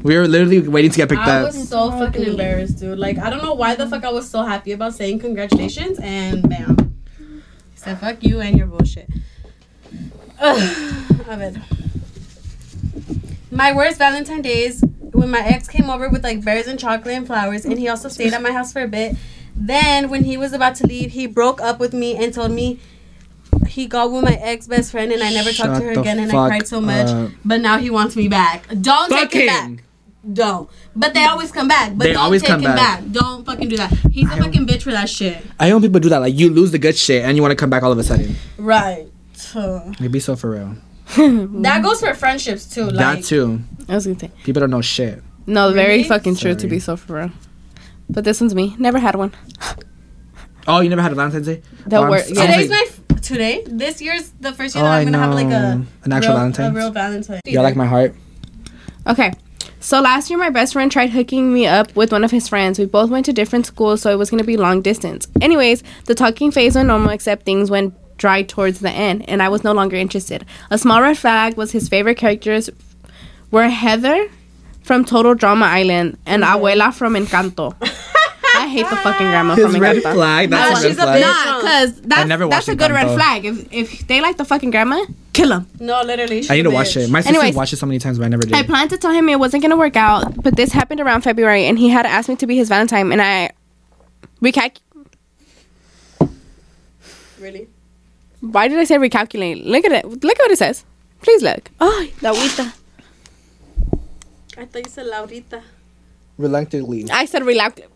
We were literally waiting to get picked I up. I was so fucking embarrassed, dude. Like, I don't know why the fuck I was so happy about saying congratulations, and bam. So fuck you and your bullshit. Ugh, love it. My worst Valentine's days, when my ex came over with, like, bears and chocolate and flowers, and he also stayed at my house for a bit. Then, when he was about to leave, he broke up with me and told me, he got with my ex-best friend and I never Shut talked to her again and I cried so much. Up. But now he wants me back. Don't fuck take him. It back. Don't. But they always come back. But they don't always take come him back. back. Don't fucking do that. He's I a fucking bitch for that shit. I know people do that. Like, you lose the good shit and you want to come back all of a sudden. Right. It'd be so for real. That goes for friendships too. Like, that too. I was gonna say. People don't know shit. No, very really? fucking Sorry. true to be so for real. But this one's me. Never had one. Oh, you never had a Valentine's Day? That oh, works. Yeah. Today's my... F- Today, this year's the first year oh, that I'm gonna have like a an actual real, Valentine. A real Valentine. Y'all like my heart. Okay, so last year my best friend tried hooking me up with one of his friends. We both went to different schools, so it was gonna be long distance. Anyways, the talking phase went normal, except things went dry towards the end, and I was no longer interested. A small red flag was his favorite characters were Heather from Total Drama Island and mm-hmm. Abuela from Encanto. I hate the fucking grandma from Encanto. Red flag. That's no, a red flag. Nah, because that's, that's a good Encanto. Red flag. If if they like the fucking grandma, kill them. No, literally. I need to bitch. watch it. My sister Anyways, watched it so many times, but I never did. I planned to tell him it wasn't gonna work out, but this happened around February, and he had asked me to be his Valentine, and I recalc. Really? Why did I say recalculate? Look at it. Look at what it says. Please look. Oh, Laurita. I thought you said Laurita. Reluctantly. I said reluctantly.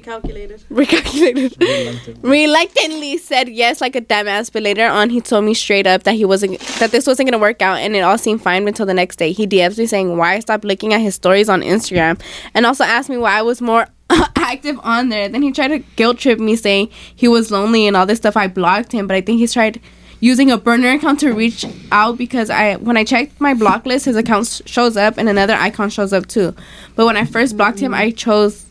Recalculated. Recalculated. Reluctantly. Reluctantly said yes like a dumbass, but later on he told me straight up that he wasn't that this wasn't gonna work out, and it all seemed fine until the next day. He D Ms me saying why I stopped looking at his stories on Instagram, and also asked me why I was more active on there. Then he tried to guilt trip me saying he was lonely and all this stuff. I blocked him, but I think he's tried using a burner account to reach out because I when I checked my block list, his account sh- shows up and another icon shows up too. But when I first blocked him, I chose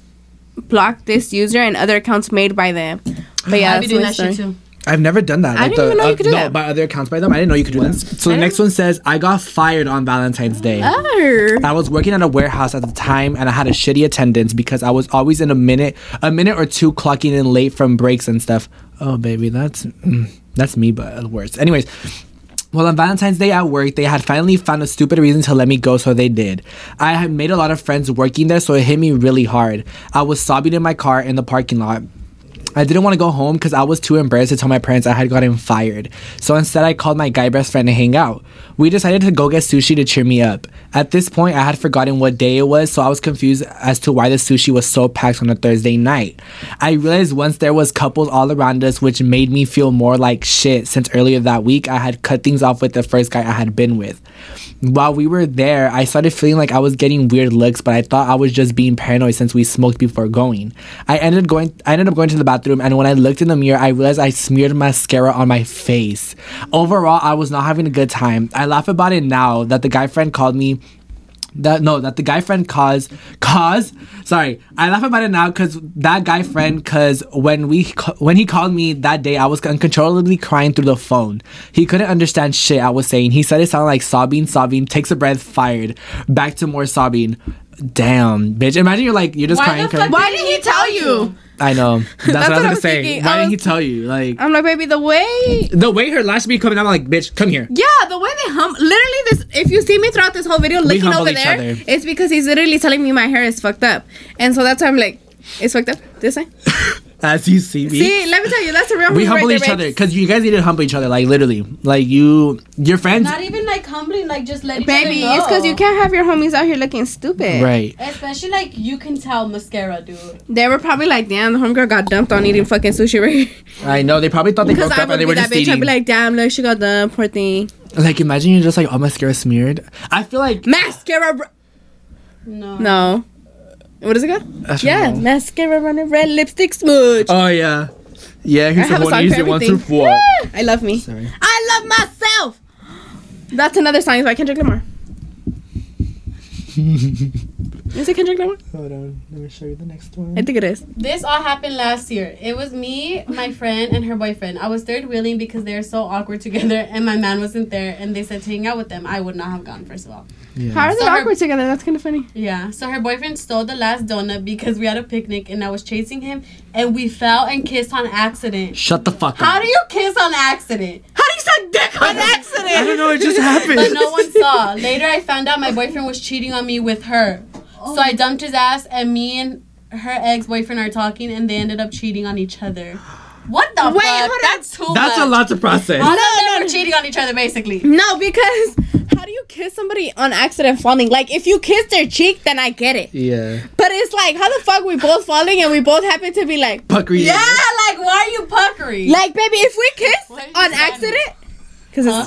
block this user and other accounts made by them. But yeah, I've been doing that shit too. I've never done that. I like didn't the, even know uh, you could do no, that. No, by other accounts by them. I didn't know you could do that. So I the next know. one says, I got fired on Valentine's Day. Oh. I was working at a warehouse at the time, and I had a shitty attendance because I was always in a minute, a minute or two clocking in late from breaks and stuff. Oh, baby, that's mm, that's me, but worse. Anyways. Well, on Valentine's Day at work, they had finally found a stupid reason to let me go, so they did. I had made a lot of friends working there, so it hit me really hard. I was sobbing in my car in the parking lot. I didn't want to go home because I was too embarrassed to tell my parents I had gotten fired. So instead, I called my guy best friend to hang out. We decided to go get sushi to cheer me up. At this point, I had forgotten what day it was, so I was confused as to why the sushi was so packed on a Thursday night. I realized once there was couples all around us, which made me feel more like shit since earlier that week I had cut things off with the first guy I had been with. While we were there, I started feeling like I was getting weird looks, but I thought I was just being paranoid since we smoked before going. I ended going. I ended up going to the bathroom, and when I looked in the mirror, I realized I smeared mascara on my face. Overall, I was not having a good time. I laugh about it now that the guy friend called me. That no, that the guy friend cause cause. Sorry, I laugh about it now because that guy friend. Because when we when he called me that day, I was uncontrollably crying through the phone. He couldn't understand shit I was saying. He said it sounded like sobbing, sobbing. Takes a breath, fired. Back to more sobbing. Damn, bitch! Imagine you're like you're just Why crying. crying. Why did he tell you? I know. That's, That's what, what I was, I was gonna thinking. say. Why was, didn't he tell you? Like, I'm like, baby, the way the way her lash be coming out, I'm like, bitch, come here. Yeah, the way they hum. Literally, this. If you see me throughout this whole video licking over there, other. It's because he's literally telling me my hair is fucked up, and so that's why I'm like, it's fucked up this way. As you see me. See, let me tell you, that's a real. We humble right each there, other because you guys didn't humble each other, like literally, like you, your friends. Not even like humbling, like just letting. Baby, each other know. It's because you can't have your homies out here looking stupid, right? Especially like you can tell mascara, dude. They were probably like, damn, the homegirl got dumped on eating fucking sushi, right? I know they probably thought they broke I up and they were just bitch, eating. I'd be like, damn, look, she got dumped, poor thing. Like imagine you're just like all mascara smeared. I feel like mascara. Br- no. No. What is it called? Yeah, know. Mascara running red, lipstick smudge. Oh, yeah. Yeah, here's the one, easy one through four. I love me. Sorry. I love myself. That's another song by Kendrick Lamar. Is it Kendrick Lamar? Hold on. Let me show you the next one. I think it is. This all happened last year. It was me, my friend, and her boyfriend. I was third wheeling because they were so awkward together and my man wasn't there and they said to hang out with them. I would not have gone, first of all. Yeah. How are they so awkward her, together? That's kind of funny. Yeah. So her boyfriend stole the last donut because we had a picnic and I was chasing him and we fell and kissed on accident. Shut the fuck up. How do you kiss on accident? How do you suck dick on accident? I don't know. It just happened. But no one saw. Later, I found out my boyfriend was cheating on me with her. So I dumped his ass, and me and her ex-boyfriend are talking, and they ended up cheating on each other. What the Wait, fuck? That's too That's much. a lot to process. All of them were cheating on each other, basically. No, because how do you kiss somebody on accident falling? Like, if you kiss their cheek, then I get it. Yeah. But it's like, how the fuck we both falling, and we both happen to be like... Puckery. Yeah, like, why are you puckery? Like, baby, if we kiss on accident... Because huh?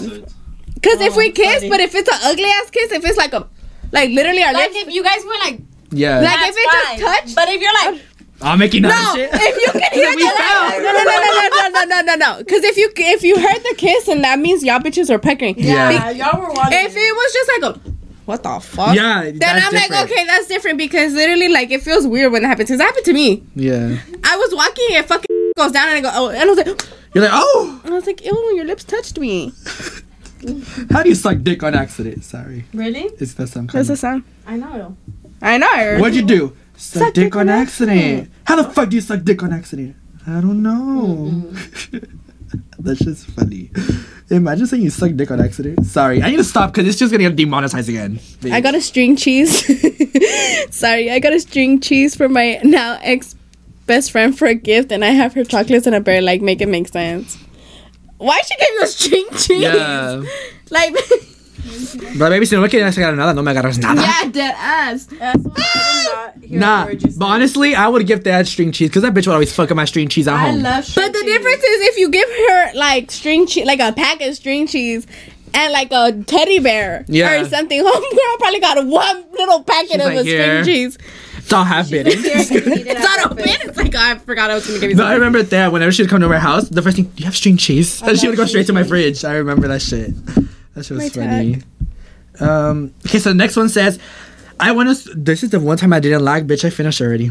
Because oh, if we kiss, funny. But if it's an ugly-ass kiss, if it's like a... Like, literally, our Like, lips, if you guys were, like... Yeah. Like, if it just touched... But if you're, like... I'm making no, that shit. No, if you can hear that... No, no, no, no, no, no, no, no, no. Because if you if you heard the kiss, then that means y'all bitches are peckering. Yeah, yeah. Y'all were wondering. If it was just, like, a... What the fuck? Yeah, Then I'm different. Like, okay, that's different. Because literally, like, it feels weird when it happens. Because it happened to me. Yeah. I was walking and fucking goes down and I go... Oh, and I was like... You're like, oh! And I was like, ew, your lips touched me. How do you suck dick on accident? Sorry. Really? It's the sound. That's the sound. I know. I know. What'd you do? Suck, suck dick, dick on accident. accident. How the fuck do you suck dick on accident? I don't know. Mm-hmm. That's just funny. Imagine saying you suck dick on accident. Sorry. I need to stop because it's just going to get demonetized again. Thanks. I got a string cheese. Sorry. I got a string cheese for my now ex best friend for a gift and I have her chocolates and a bear. Like, make it make sense. Why she gave you a string cheese? Yeah. Like, but maybe si no me quieres agarrar nada, no me agarras nada. Yeah, dead ass. That's why I did not hear nah, but saying. Honestly, I would give that string cheese because that bitch would always fuck up my string cheese at I home. I love string But the cheese. difference is if you give her like string cheese, like a pack of string cheese and like a teddy bear yeah. or something, homegirl probably got one little packet She's of like, a yeah. string cheese. It's all half bitten. It's, it's not open. It's like, oh, I forgot I was going to give you something. No, I remember that whenever she would come to my house, the first thing, do you have string cheese? And she would go straight to my fridge. I remember that shit. That shit was funny. Um, okay, so the next one says, I went to, this is the one time I didn't lag, bitch, I finished already.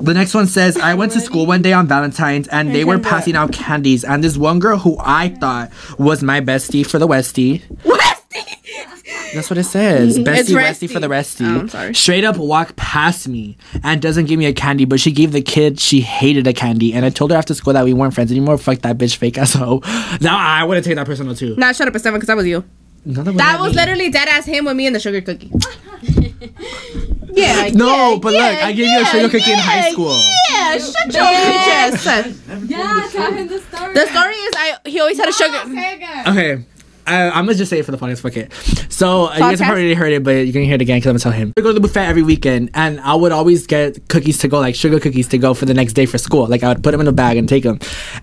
The next one says, I went to school one day on Valentine's and they were passing out candies. And this one girl who I thought was my bestie for the Westie. That's what it says. Mm-hmm. Bestie, resty for the resty. Oh, I'm sorry. Straight up walked past me and doesn't give me a candy, but she gave the kid she hated a candy. And I told her after school that we weren't friends anymore. Fuck that bitch, fake asshole. Now I would have taken that personal too. Nah, shut up, Esteban, because that was you. That was me. Literally dead ass him with me and the sugar cookie. Yeah. No, yeah, but yeah, look, I gave yeah, you a shayoka yeah, in high school. Yeah, shut your bitch ass up. Yeah, tell him the story. The story is I he always had a shayoka. Okay. I, I'm gonna just say it for the podcast. Fuck it. So podcast? You guys have already heard it, but you can hear it again because I'm gonna tell him. I go to the buffet every weekend, and I would always get cookies to go, like sugar cookies to go for the next day for school. Like I would put them in a bag and take them,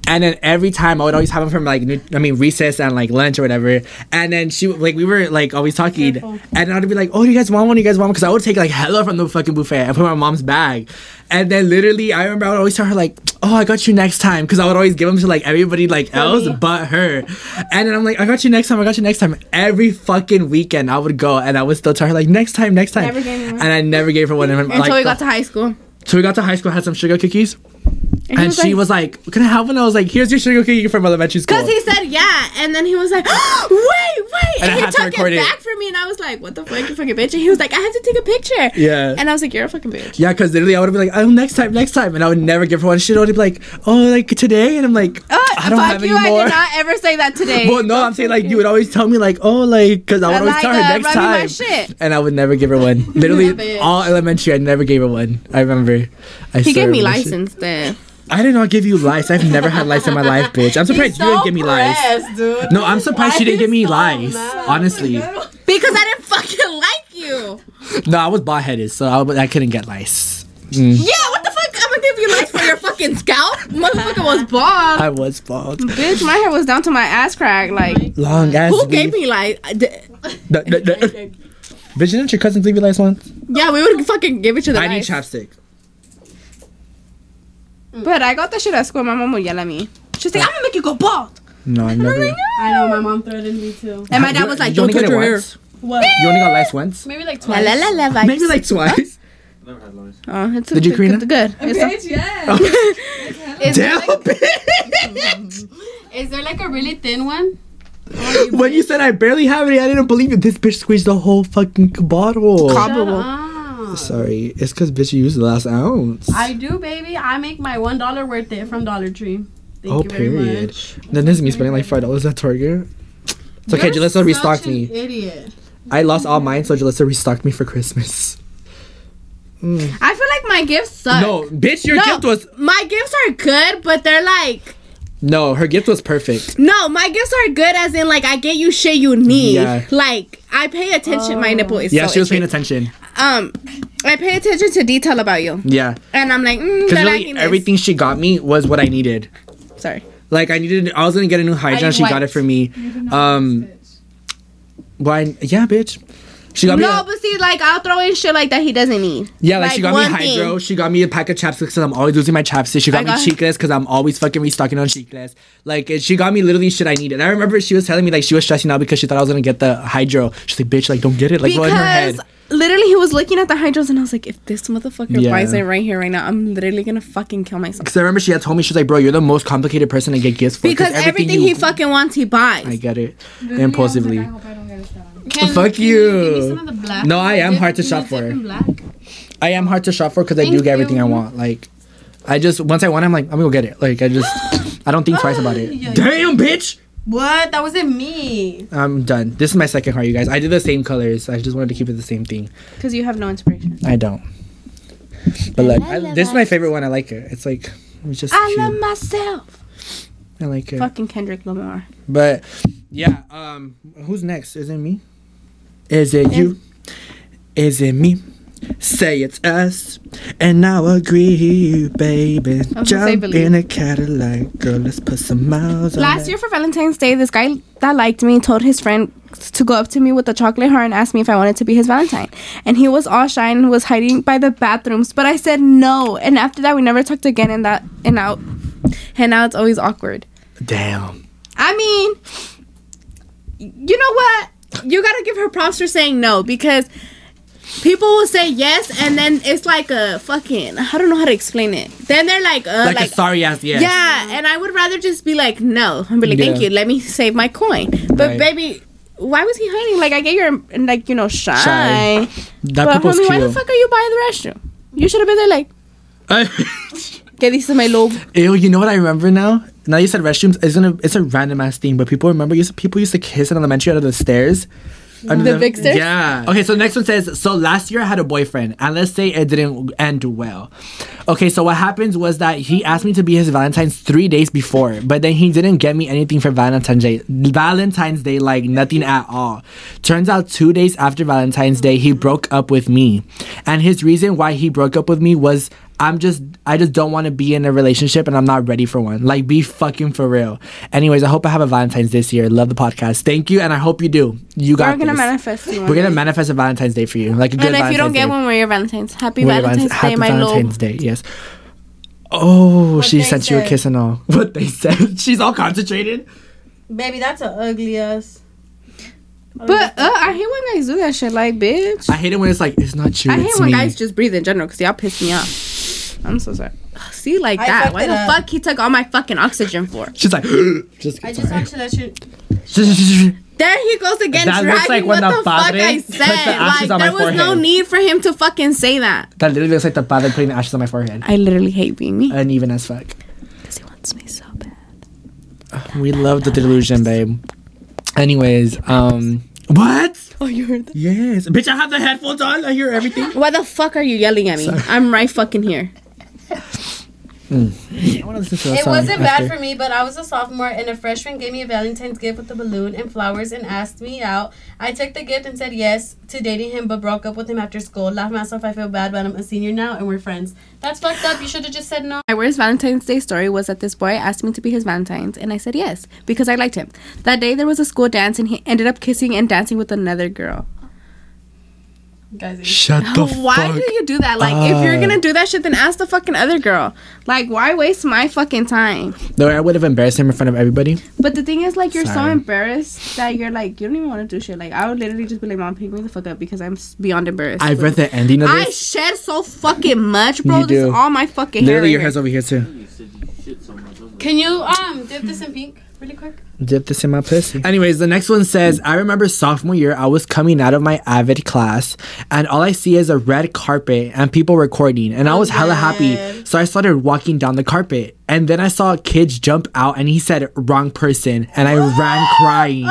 and then every time I would always have them from like new, I mean recess and like lunch or whatever. And then she like we were like always talking, Careful. and I would be like, "Oh, do you guys want one? Do you guys want one?" Because I would take like hella from the fucking buffet and put it in my mom's bag. And then literally, I remember I would always tell her like, "Oh, I got you next time," because I would always give them to like everybody like else but her. And then I'm like, "I got you next time. I got you next time." Every fucking weekend, I would go and I would still tell her like, "Next time, next time." Never gave her one. And I never gave her one. Until like, we got to high school. So we got to high school, had some sugar cookies, and, and was she like, was like, "Can I have one?" I was like, "Here's your sugar cookie from elementary school." Because he said yeah, and then he was like, oh, "Wait, wait!" And, and he took to it, it back from me, and I was like, "What the fuck, you fucking bitch!" And he was like, "I have to take a picture." Yeah. And I was like, "You're a fucking bitch." Yeah, because literally, I would be like, "Oh, next time, next time," and I would never give her one. She'd always be like, "Oh, like today," and I'm like, uh, "I don't fuck have you, any more." I did not ever say that today. Well, no, I'm saying like you would always tell me like, "Oh, like," because I would I always like, tell her uh, next time, shit. And I would never give her one. Literally, all elementary, I never gave her one. I remember. I he gave me license then. I did not give you lice. I've never had lice in my life, bitch. I'm surprised so you didn't give me lice. Dude. No, I'm surprised Why she didn't give me so lice. Mad. Honestly. Because I didn't fucking like you. No, I was bald-headed, so I, I couldn't get lice. Mm. Yeah, what the fuck? I'm gonna give you lice for your fucking scalp? Motherfucker was bald. I was bald. Bitch, my hair was down to my ass crack. Like, long ass. Who gave me lice? Bitch, didn't your cousins leave you lice once? Yeah, we would fucking give it to the I lice. Need chapstick. But I got that shit at school. My mom would yell at me. She's like, "I'm gonna make you go bald." No, I never. Like, no. I know, my mom threatened me too. And my dad was like, "You only got it once." What? You only got lice once? Maybe like twice. La, la, la, la, Maybe like twice. I never had lice. Oh, it's Did a, you clean it? Good. Okay, it's yes. Oh. Is Damn there like, bitch. Is there like a really thin one? Oh, you when bitch. You said I barely have any, I didn't believe it. This bitch squeezed the whole fucking bottle. Cobble. Sorry, it's because bitch you used the last ounce. I do, baby. I make my one dollar worth it from Dollar Tree. Thank oh, you very period. Much. Then this is me spending like five dollars at Target. It's okay, You're Jalissa restocked me. Idiot. I lost all mine, so Jalissa restocked me for Christmas. Mm. I feel like my gifts suck. No, bitch, your no, gift was. My gifts are good, but they're like. No, her gift was perfect. No, my gifts are good as in like I get you shit you need. Yeah. Like I pay attention. Oh. My nipple is. Yeah, so she was itchy. Paying attention. Um, I pay attention to detail about you. Yeah. And I'm like, mm, because really everything she got me was what I needed. Sorry. Like I needed. I was gonna get a new hijab. She got it for me. Um. Why? Yeah, bitch. She got no, me a, but see, like, I'll throw in shit like that he doesn't need. Yeah, like, like she got me hydro. Thing. She got me a pack of chapsticks because I'm always losing my chapsticks. She got I me got cheekless because I'm always fucking restocking on cheekless. Like, she got me literally shit I needed. And I remember she was telling me, like, she was stressing out because she thought I was going to get the hydro. She's like, bitch, like, don't get it. Like, because go in her head. Literally, he was looking at the hydros and I was like, if this motherfucker yeah. buys it right here, right now, I'm literally going to fucking kill myself. Because I remember she had told me, she's like, bro, you're the most complicated person to get gifts for. Because everything, everything you, he fucking wants, he buys. I get it. Literally, impulsively. I was like, I hope I don't get it done. Can, Fuck can you. you give me some of the black no, I am hard to shop for. I am hard to shop for because I do get everything you. I want. Like, I just, once I want it, I'm like, I'm going to go get it. Like, I just, I don't think twice about it. Yeah, damn, yeah. bitch. What? That wasn't me. I'm done. This is my second heart, you guys. I did the same colors. I just wanted to keep it the same thing. Because you have no inspiration. I don't. But, like, I I, this is my favorite one. I like it. It's like, it's just I cute. Love myself. I like it. Fucking Kendrick Lamar. But, yeah, um, who's next? Is it me? Is it you? Is it me? Say it's us, and I'll agree, baby. Jump in a Cadillac, girl. Let's put some miles on. Last year for Valentine's Day, this guy that liked me told his friend to go up to me with a chocolate heart and asked me if I wanted to be his Valentine. And he was all shy and was hiding by the bathrooms, but I said no. And after that, we never talked again. And that and out, and now it's always awkward. Damn. I mean, you know what? You gotta give her props for saying no because people will say yes and then it's like a fucking I don't know how to explain it. Then they're like, uh, like, like a sorry ass yes. Yeah, and I would rather just be like no. I'm really like, yeah. Thank you. Let me save my coin. But right. Baby, why was he hiding? Like I get your like you know shy. shy. That but homie, cute. Why the fuck are you by the restroom? You should have been there like. Que dice my lobe? Ew, you know what I remember now? Now you said restrooms, it's, gonna, it's a random ass thing, but people remember, used, people used to kiss in elementary out of the stairs. The big stairs? Yeah. Okay, so the next one says, so last year I had a boyfriend, and let's say it didn't end well. Okay, so what happens was that he asked me to be his Valentine's three days before, but then he didn't get me anything for Valentine's Day. Valentine's Day, like nothing at all. Turns out two days after Valentine's Day, he broke up with me. And his reason why he broke up with me was, I'm just, I just don't want to be in a relationship and I'm not ready for one. Like, be fucking for real. Anyways, I hope I have a Valentine's this year. Love the podcast. Thank you, and I hope you do. You got We're gonna this. manifest you We're gonna right? manifest a Valentine's Day for you. Like a good Valentine's Day. And if you don't get one, we're your Valentine's. Happy we're Valentine's, Valentine's Day, my love. Happy Valentine's Day, yes. Oh, what she sent said. you a kiss and all. What they said. She's all concentrated. Baby, that's an ugly ass. But uh, I hate when guys do that shit. Like, bitch. I hate it when it's like, it's not you, I hate it's when me. guys just breathe in general, because y'all piss me off. I'm so sorry. See, like I that. Why the up. fuck he took all my fucking oxygen for? She's like, just I just want to let you. There he goes again. That looks like when the, the fuck I said. Like, there was forehead. no need for him to fucking say that. That literally looks like the father putting the ashes on my forehead. I literally hate being me. Uneven as fuck. Because he wants me so bad. Uh, we love the delusion, babe. Anyways, um. What? Oh, you heard that? Yes. Bitch, I have the headphones on. I hear everything. Why the fuck are you yelling at me? Sorry. I'm right fucking here. Mm. I want to listen to it wasn't bad for me, but I was a sophomore and a freshman gave me a Valentine's gift with a balloon and flowers and asked me out. I took the gift and said yes to dating him, but broke up with him after school. Laugh myself, I feel bad, but I'm a senior now and we're friends. That's fucked up. You should have just said no. My worst Valentine's Day story was that this boy asked me to be his Valentine's and I said yes because I liked him. That day there was a school dance and he ended up kissing and dancing with another girl. Guys, Shut the why fuck Why do you do that? Like, uh, if you're gonna do that shit, then ask the fucking other girl. Like, why waste my fucking time? No, I would have embarrassed him in front of everybody. But the thing is, like, you're Sorry. so embarrassed that you're like, you don't even want to do shit. Like, I would literally just be like, Mom, pick me the fuck up because I'm beyond embarrassed. I've read the ending of this. I shed so fucking much, bro. You this do. is all my fucking literally hair. Literally, your hair's over here, too. Can you, um, dip this in pink? Really quick. Dip this in my pussy. Anyways, the next one says, I remember sophomore year, I was coming out of my Avid class, and all I see is a red carpet and people recording, and I was hella happy. So I started walking down the carpet, and then I saw kids jump out, and he said, wrong person, and I ran crying.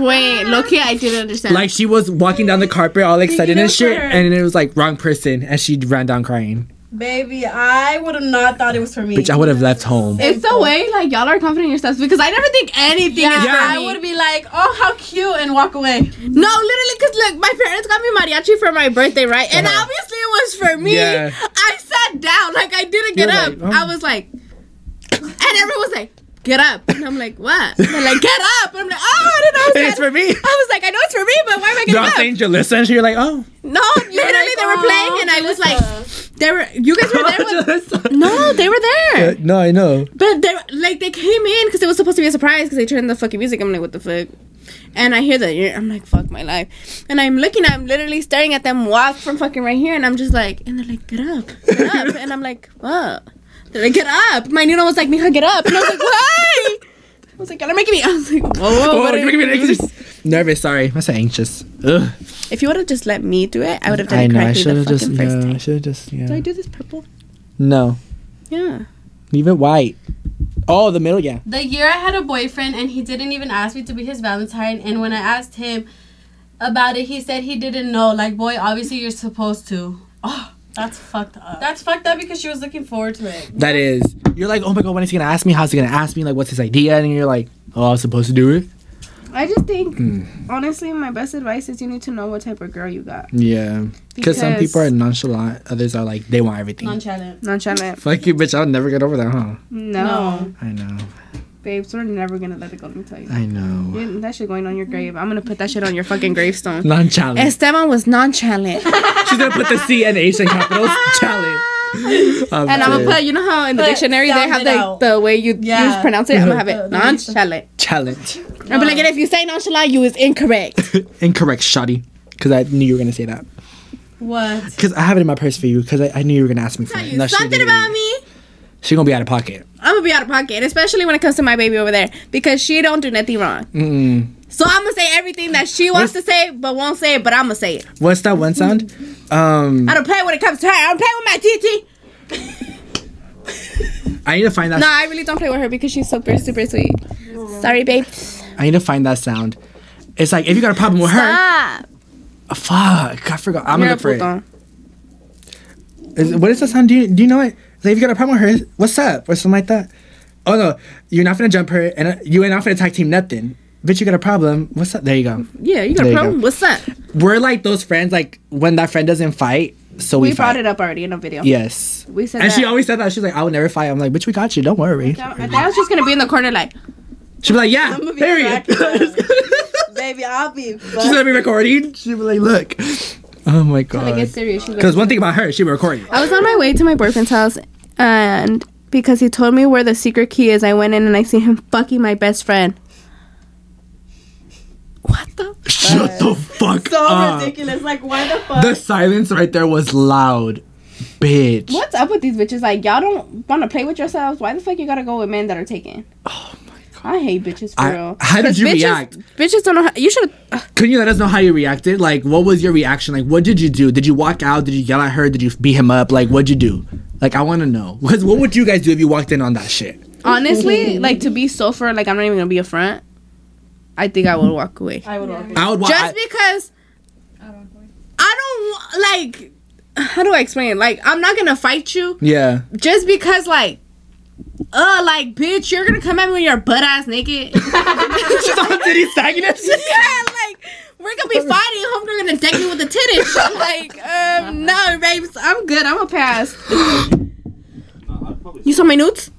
Wait, Loki, I didn't understand. Like, she was walking down the carpet all excited and shit, and it was like, wrong person, and she ran down crying. Baby, I would have not thought it was for me. Bitch, I would have left home. It's the way, like, y'all are confident in yourselves because I never think anything yeah, is yeah. for me. I would be like, oh, how cute, and walk away. No, literally, because, look, my parents got me mariachi for my birthday, right? And uh-huh. obviously it was for me. Yeah. I sat down. Like, I didn't get You're up. Like, oh. I was like, and everyone was like, get up. And I'm like, what? And they're like, get up. And I'm like, oh, I don't know. It's for me. I was like, I know it's for me, but why am I getting up? Y'all saying Jalissa? And so you're like, oh. No, literally, like, they were playing, and I was like, they were, you guys were there? With, no, they were there. Uh, no, I know. But they like, they came in because it was supposed to be a surprise because they turned the fucking music. I'm like, what the fuck? And I hear that. I'm like, fuck my life. And I'm looking, I'm literally staring at them walk from fucking right here, and I'm just like, and they're like, get up, get up. And I'm like, what? They're like, get up. My Nina was like, Mija, get up. And I was like, why? I was like, y'all are making me. I was like, whoa, whoa, whoa, you're making me anxious. Nervous, sorry. I said anxious. Ugh. If you would have just let me do it, I would have done I it know, correctly I the fucking just, first yeah, time. I should have just, yeah. Did I do this purple? No. Yeah. Leave it white. Oh, the middle, yeah. The year I had a boyfriend and he didn't even ask me to be his Valentine. And when I asked him about it, he said he didn't know. Like, boy, obviously you're supposed to. Oh. That's fucked up. That's fucked up because she was looking forward to it. That is. You're like, oh my god, when is he gonna ask me? How's he gonna ask me? Like, what's his idea? And you're like, oh, I was supposed to do it? I just think, mm. honestly, my best advice is you need to know what type of girl you got. Yeah. Because some people are nonchalant. Others are like, they want everything. Nonchalant. Nonchalant. Fuck you, bitch. I'll never get over that, huh? No. no. I know. Babes, we're never gonna let it go, let me tell you. I know. You, that shit going on your grave. I'm gonna put that shit on your fucking gravestone. Nonchalant. Esteban was nonchalant. She's gonna put the C and H in capitals. Chalet. I'm and dead. I'm gonna put, you know how in the but dictionary they have like the, the way you, yeah. you pronounce it? I'm gonna have it nonchalant. Challenge. I'm like, if you say nonchalant, you is incorrect. Incorrect, shoddy. Because I knew you were gonna say that. What? Because I have it in my purse for you. Because I, I knew you were gonna ask me for it. No, something about me. She's gonna be out of pocket. I'm gonna be out of pocket, especially when it comes to my baby over there, because she don't do nothing wrong. Mm-mm. So I'm gonna say everything that she wants What's, to say, but won't say it. But I'm gonna say it. What's that one sound? um, I don't play when it comes to her. I don't play with my T T. I need to find that. No, I really don't play with her because she's super, super sweet. Sorry, babe. I need to find that sound. It's like, if you got a problem with Stop. her... Oh, fuck, I forgot. I'm going to look for it. Is, what is the song? Do you, do you know it? It's like, if you got a problem with her, what's up? Or something like that. Oh, no, you're not going to jump her, and uh, you ain't not going to tag team nothing. Bitch, you got a problem. What's up? There you go. Yeah, you got there a problem. Go. What's up? We're like those friends, like, when that friend doesn't fight, so we, we fight. Brought it up already in a video. Yes. We said and that. She always said that. She's like, I would never fight. I'm like, bitch, we got you. Don't worry. I thought I, thought I was just going to be in the corner like... She'd be like, yeah, period. Baby, I'll be... Fucked. She's going to be recording. She'd be like, look. Oh, my God. Get serious. Because one thing about her, she'd be recording. I was on my way to my boyfriend's house, and because he told me where the secret key is, I went in and I see him fucking my best friend. What the fuck? Shut the fuck so up. So ridiculous. Like, why the fuck? The silence right there was loud. Bitch. What's up with these bitches? Like, y'all don't want to play with yourselves? Why the fuck you got to go with men that are taken? Oh, my God. I hate bitches, for I, real. How did you bitches, react? Bitches don't know how... You should... Uh, Can you let us know how you reacted? Like, what was your reaction? Like, what did you do? Did you walk out? Did you yell at her? Did you beat him up? Like, what'd you do? Like, I want to know. What, what would you guys do if you walked in on that shit? Honestly, like, to be so far, like, I'm not even going to be a front. I think I would walk away. I would walk away. I would walk Just I, because I don't like how do I explain it? Like, I'm not gonna fight you. Yeah. Just because like uh like bitch, you're gonna come at me with your butt ass naked. She's all titty sagging and shit. Yeah, like we're gonna be fighting. Hope they're gonna deck me with a titty. I'm like, um no, babes, I'm good, I'm gonna pass. uh, you saw my nudes?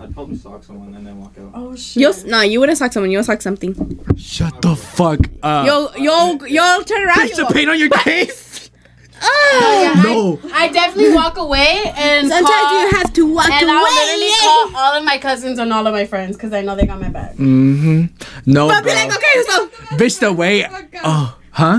I'd probably sock someone and then walk out. Oh, shit. Yo, nah, you wouldn't sock someone. You would sock something. Shut the fuck up. Yo, yo, yo, turn around. There's the paint on your face. Oh, yeah, no. I, I definitely walk away and Sometimes call, you have to walk and away. And I will literally call all of my cousins and all of my friends because I know they got my back. Mm-hmm. No, But bro. be like, okay, so. Bitch, the way. Oh, huh? Huh?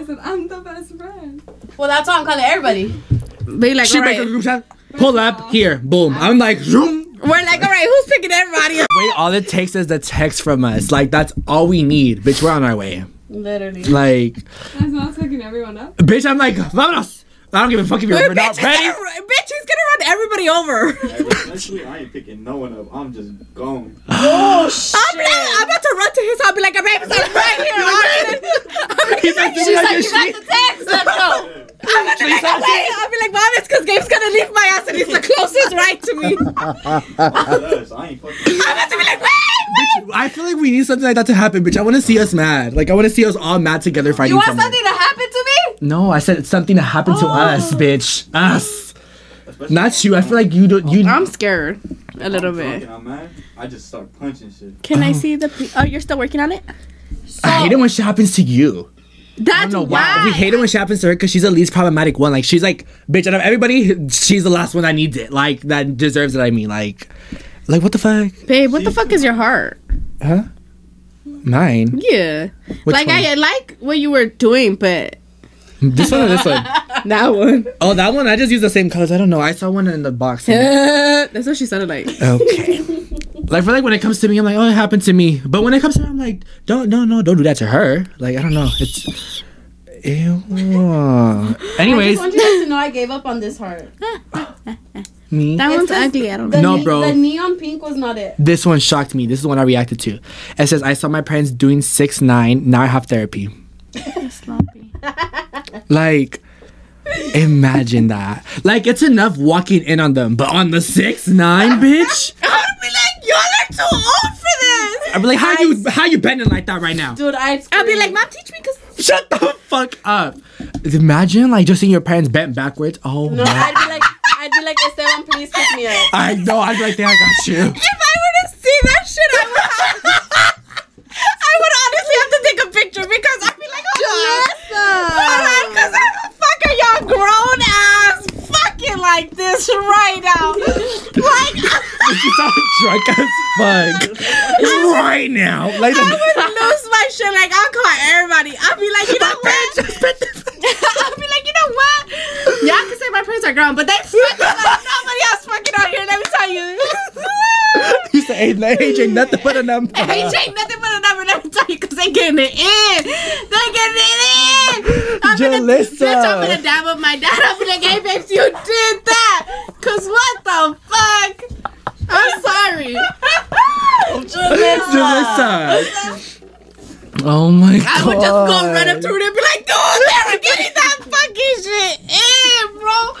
I said, I'm the best friend. Well, that's why I'm calling everybody. They like, she all right. Make a group chat. Pull up. Here. Boom. I'm like, zoom. We're like, all right, who's picking everybody up? Wait, all it takes is the text from us. Like, that's all we need. Bitch, we're on our way. Literally. Like. That's not picking everyone up. Bitch, I'm like, vamos. I don't give a fuck if you're Wait, not bitch, ready. He's gonna, bitch, he's gonna run everybody over. Especially, I ain't picking no one up. I'm just gone. Oh, shit. I'm, like, I'm about to run to his house. I'll be like, I'm right here. I'm She's like, like you sheet. got the text. Let's go. I'm about to make a way. I'll be like, mom, it's because Gabe's gonna leave my ass and he's the closest right to me. I ain't fucking. I'm about to be like, wait. Bitch, I feel like we need something like that to happen, bitch. I want to see us mad. Like, I want to see us all mad together fighting. You want somewhere. something to happen to me? No, I said it's something to happen oh. to us, bitch. Us. Especially Not you. I feel like you don't. You. I'm scared a little I'm bit. Talking, I'm mad. I just start punching shit. Can oh. I see the? Pe- oh, you're still working on it. So- I hate it when shit happens to you. That's I don't know why. why. We hate it when shit happens to her because she's the least problematic one. Like, she's like, bitch, out of everybody, she's the last one that needs it. Like, that deserves it, I mean. Like, like what the fuck? Babe, what the fuck is your heart? Huh? Mine? Yeah. Which like, one? I like what you were doing, but... This one or this one? That one. Oh, that one? I just used the same colors. I don't know. I saw one in the box. That's what she sounded like. Okay. Like, for like, when it comes to me, I'm like, oh, it happened to me. But when it comes to her, I'm like, don't, no, no, don't do that to her. Like, I don't know. It's... Ew. Anyways. I just want you guys to know I gave up on this heart. Me? That it one's says, ugly. I don't know. No, ne- bro. The neon pink was not it. This one shocked me. This is the one I reacted to. It says, I saw my parents doing six nine. Now I have therapy. Sloppy. Like, imagine that. Like, it's enough walking in on them, but on the six nine, bitch? I would be like, y'all are too old for this. I'd be like, how I you how you bending like that right now? Dude, I'd scream. I'd be like, mom, teach me because... Shut the fuck up. Imagine, like, just seeing your parents bent backwards. Oh, no, my... I'd be like... I'd be like, Esteban, please pick me up. I know. I'd be like, yeah, I got you. If I were to see that shit, I would have to, I would honestly have to take a picture because I'd be like, hold on. Hold on, because how the fuck are y'all grown ass fucking like this right now? Like, she's all drunk as fuck right now. Like, I would lose my shit. Like, I'll call everybody. I'll be like, you know what? I'll be like, you know what? Y'all can say my parents are grown, but they fucking like nobody else fucking out here, let me tell you. You say, hey, like, age ain't nothing but a number. Age ain't nothing but a number, let me tell you, because they getting it in. They getting it in. I'm gonna, bitch, I'm gonna dab up my dad. I'm like, hey, babes, you did that. Because what the fuck? I'm sorry. Jalissa. Jalissa. Oh my god. I would just go right up to her and be like, dude, Sarah, give me that fucking shit in, bro.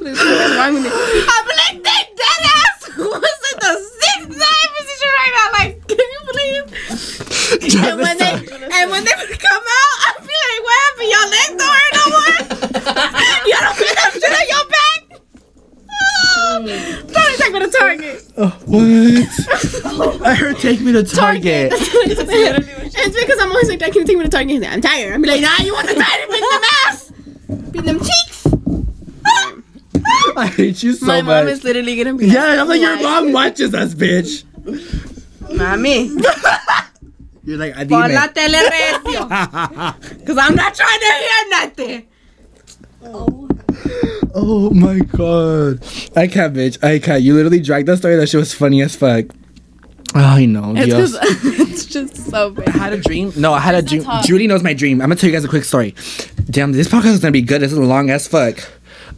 Listen, I'm like, that dead ass was in the sixth nine position right now. Like, can you believe? And when they and when they would come out, I'd be like, what happened? Y'all legs don't hurt no more? Y'all don't feel that shit on your back? Tony, take me to Target. Oh, what? I heard take me to Target. Target. It's because I'm always like, can you take me to Target? He's like, I'm tired. I'm like, nah, you want to tired with them ass? With them cheeks? I hate you so much. My mom much. Is literally going to be like, yeah, I'm like, your mom watches us, bitch. Mommy. You're like, I dime. Because I'm not trying to hear nothing. Oh. Oh my god. I can't, bitch. I can't. You literally dragged that story. That shit was funny as fuck. I know. It's, Dios. It's just so bad. I had a dream. No, I had a dream. Julie knows my dream. I'm going to tell you guys a quick story. Damn, this podcast is going to be good. This is long as fuck.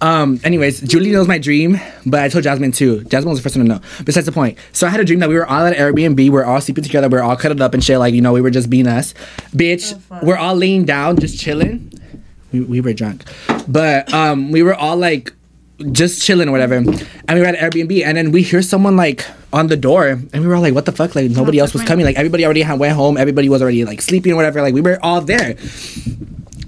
Um, anyways, Julie knows my dream, but I told Jasmine too. Jasmine was the first one to know. Besides the point. So I had a dream that we were all at Airbnb. We were all sleeping together. We were all cuddled up and shit. Like, you know, we were just being us. Bitch, so we're all laying down, just chilling. We, we were drunk, but um, we were all like just chilling or whatever, and we were at Airbnb, and then we hear someone like on the door, and we were all like, what the fuck, like nobody else was coming, like everybody already had went home, everybody was already like sleeping or whatever, like we were all there.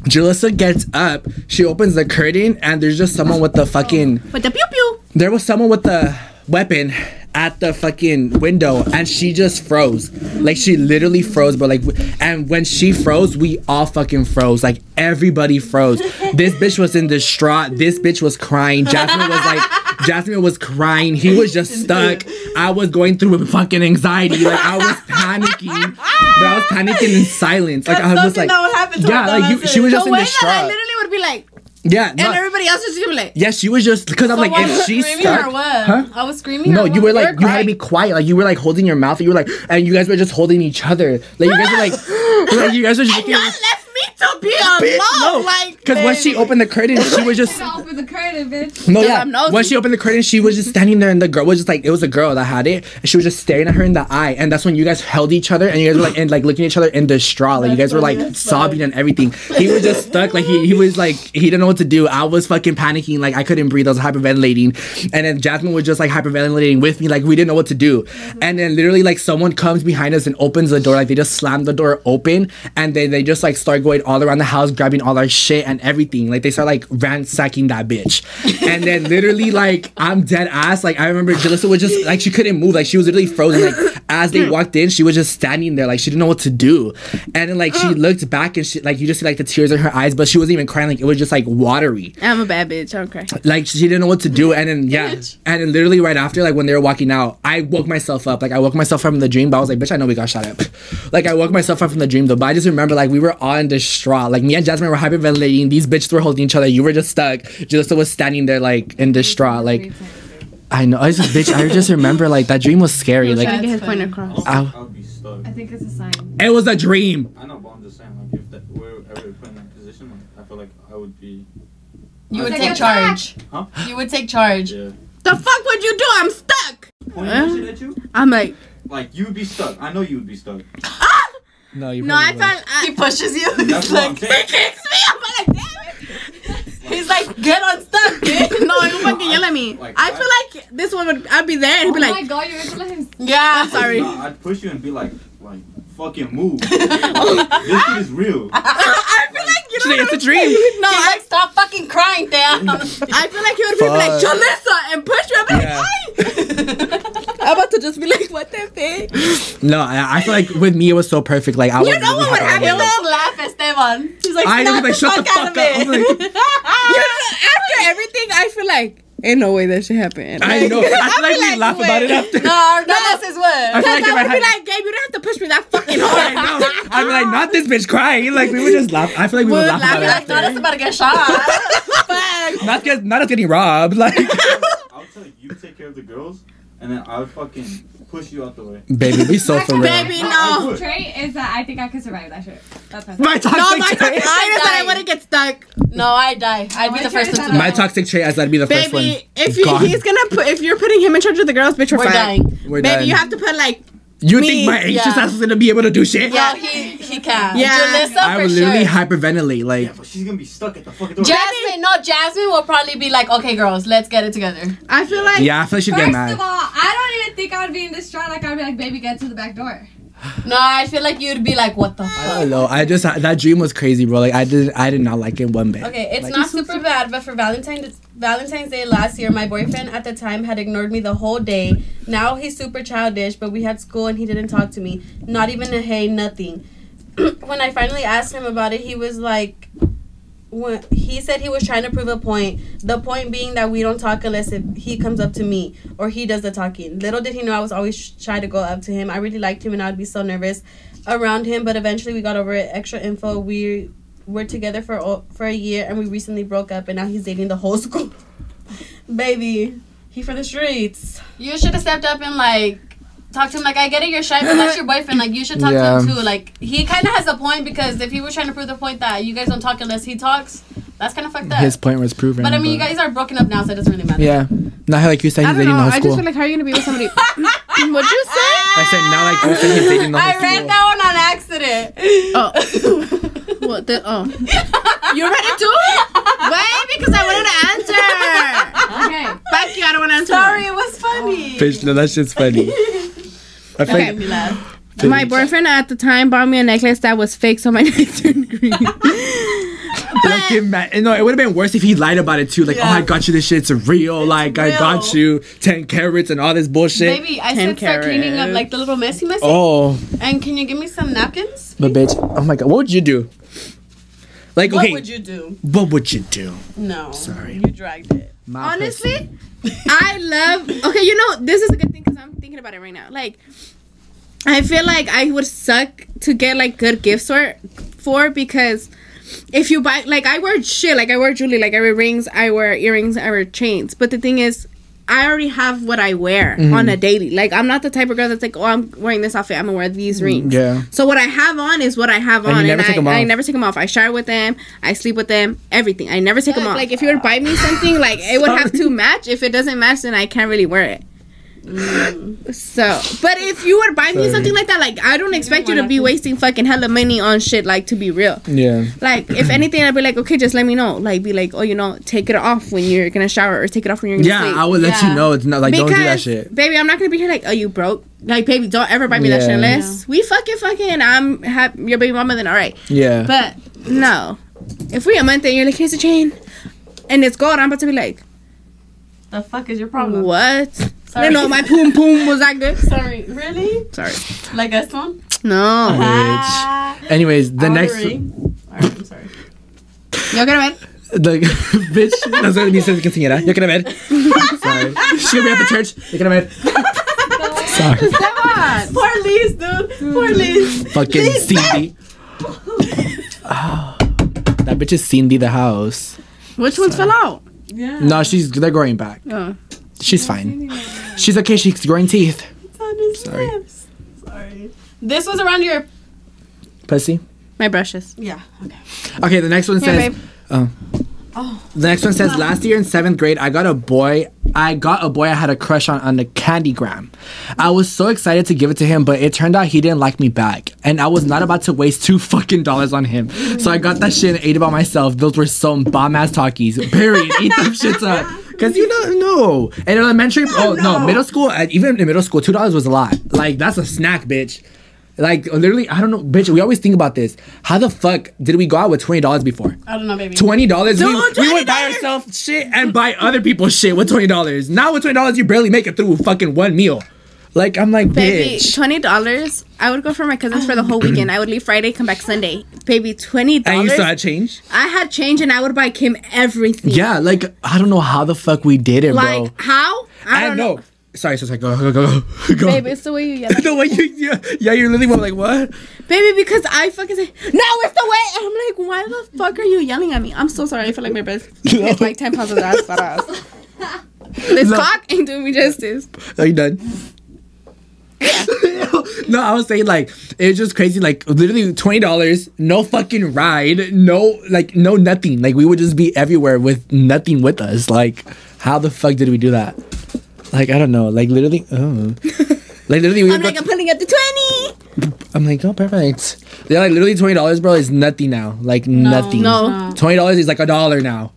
Julissa gets up, she opens the curtain, and there's just someone with the fucking with the pew pew. There was someone with the weapon at the fucking window, and she just froze. Like, she literally froze, but like, and when she froze, we all fucking froze. Like, everybody froze. This bitch was in distraught. This bitch was crying. Jasmine was like, Jasmine was crying. He was just stuck. I was going through fucking anxiety. Like, I was panicking. But I was panicking in silence. Like, I was like, yeah, like, you, she was just in distraught. I literally would be like, yeah, and not, everybody else was just like, yeah, she was just because I'm so like, I if she's stuck, huh? I was screaming. No, you were like, you crying. Had to be quiet, like you were like holding your mouth, you were like, and you guys were just holding each other, like you guys were like, like you guys were just. And y'all left me to be alone, no. Like because when she opened the curtain, she was just. Open the curtain, bitch. No, yeah. When she opened the curtain, she was just standing there, and the girl was just like, it was a girl that had it, and she was just staring at her in the eye, and that's when you guys held each other, and you guys were like, and like looking at each other in distraught, like you guys were like sobbing and everything. He was just stuck, like he he was like he didn't know what to do. I was fucking panicking, like I couldn't breathe, I was hyperventilating, and then Jasmine was just like hyperventilating with me, like we didn't know what to do. And then literally like someone comes behind us and opens the door, like they just slam the door open, and then they just like start going all around the house grabbing all our shit and everything, like they start like ransacking that bitch. And then literally like I'm dead ass, like I remember Jalissa was just like she couldn't move, like she was literally frozen, like as they walked in she was just standing there like she didn't know what to do. And then like she looked back and she like you just see like the tears in her eyes, but she wasn't even crying, like it was just like watery. I'm a bad bitch. I don't cry. Like she didn't know what to do, and then yeah, bitch. And then literally right after, like when they were walking out, I woke myself up. Like I woke myself from the dream, but I was like, bitch, I know we got shot up. Like I woke myself up from the dream though, but I just remember like we were all in distraught. Like me and Jasmine were hyperventilating. These bitches were holding each other. You were just stuck. Jalissa was standing there like in distraught. Like I know. I just bitch. I just remember like that dream was scary. Like trying to get his point across. I'll, I'll be stuck. I think it's a sign. It was a dream. I know, but I'm just saying like if that were ever put in that position, like, I feel like I would be. You would take, take charge. Huh? You would take charge. Yeah. The fuck would you do? I'm stuck. Pointing at you? I'm like. Like you would be stuck. I know you would be stuck. Ah! No, you. No, I felt. I, he pushes you. That's what I'm saying. He kicks me. I'm like, damn it. He's like, get unstuck, bitch. No, you fucking yell at me. Like, I feel like this one would. I'd be there and oh be like. Oh my god, you're gonna let him. Yeah, I'm sorry. No, I'd push you and be like, like. Fucking move. Like, this shit is real. I feel like you know. It's a dream. No, I like, stop fucking crying, Dad. I feel like you would be like Jalissa and push you. I'm like, yeah. I'm about to just be like, what the fuck? No, I, I feel like with me it was so perfect. Like I was. You know what would happen? He'll laugh, Esteban. She's like, I know, like shut the fuck up. After everything, I feel like. Ain't no way that should happen. Like, I know. I feel I like we like, laugh wait. About it after. No, no, that's his word. I, like I would I be like, Gabe, you don't have to push me that fucking hard. I know. I'd be like, not this bitch crying. Like, we would just laugh. I feel like we, we would, would laugh, laugh about it after. Like, not us about to get shot. not, get, not us getting robbed. Like, I'll tell you, you take care of the girls, and then I'll fucking push you out the way. Baby, be so for real. Baby, no. My trait is that I think I could survive that shit. That's my trait. My toxic no, my trait is that I wouldn't get stuck. No, I die. I'd be the first one to die. My toxic trait is I'd be the first one. Baby, if you, he's gonna put, if you're putting him in charge of the girls, bitch, we're fine. We're dying. Baby, you have to put like. You me, think my anxious yeah. ass is gonna be able to do shit? Yeah, he, he recap. Yeah, Jalissa, I would literally sure. hyperventilate. Like, yeah, but she's gonna be stuck at the fucking door. Jasmine, no, Jasmine will probably be like, "Okay, girls, let's get it together." I feel like yeah, I feel like she'd get mad. First of all, I don't even think I would be in this strong. Like, I'd be like, "Baby, get to the back door." No, I feel like you'd be like, what the fuck? I don't know. I just, that dream was crazy, bro. Like, I did I did not like it one bit. Okay, it's like, not super so bad, but for Valentine's, Valentine's Day last year, my boyfriend at the time had ignored me the whole day. Now he's super childish, but we had school and he didn't talk to me. Not even a hey, nothing. When I finally asked him about it, he was like, when, he said he was trying to prove a point. The point being that we don't talk unless if he comes up to me or he does the talking. Little did he know I was always shy to go up to him. I really liked him and I'd be so nervous around him, but eventually we got over it. Extra info, we were together for for a year and we recently broke up and now he's dating the whole school. Baby, he for the streets. You should have stepped up and like talk to him. Like, I get it, you're shy, but that's your boyfriend. Like, you should talk yeah. to him too. Like, he kind of has a point, because if he was trying to prove the point that you guys don't talk unless he talks, that's kind of fucked up. His point was proven. But I mean, but you guys are broken up now, so it doesn't really matter. Yeah. Not like you said he's dating the whole school. I just feel like, how are you going to be with somebody? What'd you say? I said, not like you said he's dating the whole school. I read that one on accident. Oh. What the? Oh. You read it too? Wait, because I wanted to answer. Okay. Fuck you, I don't want to answer. Sorry, it was funny. Oh. Bitch, no, that shit's funny. I okay. Like, laugh. My boyfriend at the time bought me a necklace that was fake, so my neck turned green. Like, it, no, it would have been worse if he lied about it too. Like, yeah. oh, I got you this shit. It's real. It's like, real. I got you ten carats and all this bullshit. Baby, I said start cleaning up like the little messy messy. Oh. And can you give me some napkins? But bitch, oh my god, what would you do? Like, what okay, would you do? What would you do? No, sorry, you dragged it. My Honestly, I love. Okay, you know this is a good thing because I'm thinking about it right now. Like, I feel like I would suck to get like good gifts or for because if you buy like I wear shit like I wear jewelry like I wear rings I wear earrings I wear chains but the thing is I already have what I wear mm-hmm. on a daily. Like, I'm not the type of girl that's like, oh, I'm wearing this outfit, I'm gonna wear these rings. Yeah. So what I have on is what I have and on, you never and take I, them off. I never take them off. I shower with them, I sleep with them, everything. I never take yeah, them off. Like, if you were to buy me something, like it would have to match. If it doesn't match, then I can't really wear it. Mm. So, but if you would buy Sorry. me something like that, like I don't expect you, you to be to. wasting fucking hella money on shit. Like, to be real, yeah. Like, if anything, I'd be like, okay, just let me know. Like, be like, oh, you know, take it off when you're gonna shower or take it off when you're gonna yeah, sleep. Yeah, I would let yeah. you know. It's not like because, don't do that shit, baby. I'm not gonna be here like, oh, you broke. Like, baby, don't ever buy me yeah. that shit unless yeah. we fucking fucking. I'm ha- your baby mama. Then all right. Yeah. But no, if we a month and you're like, here's a chain, and it's gold, I'm about to be like, the fuck is your problem? What? Sorry. No, no, my poom poom was like this. Sorry, really? Sorry. Like this one? No. Ah. Bitch. Anyways, the I next. One. All right, I'm sorry. Yo quiero ver. Like, bitch, no sé ni sé qué señora. Yo quiero ver. Sorry. She's gonna be at the church. Yo quiero ver. Sorry. Come on. Poor Liz, dude. Poor Liz. Fucking Liz, Cindy. Oh, that bitch is Cindy the house. Which sorry. ones fell out? Yeah. No, she's. They're growing back. Oh. She's fine. She's okay. She's growing teeth. It's on his Sorry. lips. Sorry. This was around your... Pussy? My brushes. Yeah. Okay. Okay, the next one Here, says... Babe. Oh. oh. The next one says, last year in seventh grade, I got a boy... I got a boy I had a crush on on the Candygram. I was so excited to give it to him, but it turned out he didn't like me back. And I was not about to waste two fucking dollars on him. So I got that shit and ate it by myself. Those were some bomb-ass talkies. Period. Eat them shits up. Cause you don't know. In elementary, no, oh no, no, middle school, even in middle school, two dollars was a lot. Like, that's a snack, bitch. Like, literally, I don't know, bitch. We always think about this. How the fuck did we go out with twenty dollars before? I don't know, baby. Twenty dollars, we, we would buy ourselves shit and buy other people shit with twenty dollars. Now with twenty dollars, you barely make it through fucking one meal. Like, I'm like, baby, bitch. Twenty dollars. I would go for my cousins for the whole weekend. I would leave Friday, come back Sunday. Baby, twenty dollars. And you still had change? I had change and I would buy Kim everything. Yeah, like, I don't know how the fuck we did it, like, bro. Like, how? I, I don't know. know. Sorry, so it's like, go, go, go, go, go. Babe, it's the way you yell. The way you yeah, yeah, you're literally like, what? Baby, because I fucking say, no, it's the way. And I'm like, why the fuck are you yelling at me? I'm so sorry. I feel like my best. It's like ten pounds of ass, fat ass. This no. cock ain't doing me justice. Are you done? Yeah. No, I was saying, like, it's just crazy. Like, literally twenty dollars, no fucking ride, no, like, no nothing. Like, we would just be everywhere with nothing with us. Like, how the fuck did we do that? Like, I don't know. Like, literally, oh. Like, literally, we I'm like, I'm pulling up the twenty. I'm like, oh, perfect. They're like literally twenty dollars, bro, is nothing now. Like no, nothing. No. twenty dollars is like a dollar now.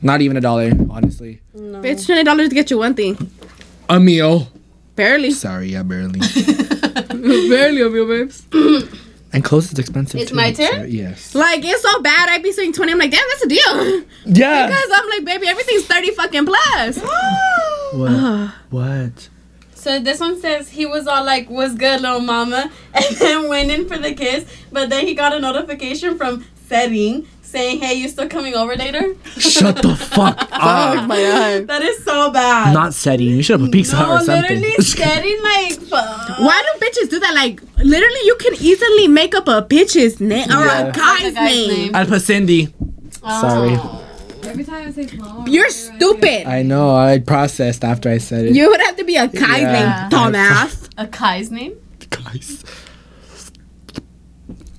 Not even a dollar, honestly. No. It's twenty dollars to get you one thing. A meal. Barely. Sorry, yeah, barely. Barely a meal, babes. And clothes is expensive. It's too, my turn? So, yes. Like, it's so bad. I'd be saying twenty. I'm like, damn, that's a deal. Yeah. Because I'm like, baby, everything's thirty fucking plus. What? Uh. What? So this one says he was all like, "What's good, little mama?" And then went in for the kiss. But then he got a notification from Setting saying, "Hey, you still coming over later?" Shut the fuck up. Oh, my God. That is so bad. Not Setting. You should have a pizza no, or something. No, literally Setting, like, fuck. Why do bitches do that? Like, literally, you can easily make up a bitch's name or yeah. a guy's, guy's name. name. I'd put Cindy. Oh. Sorry. Every time I say mom, you're stupid. I know. I processed after I said it. You would have to be a Kai's yeah. name, dumbass. A Kai's name? Kai's.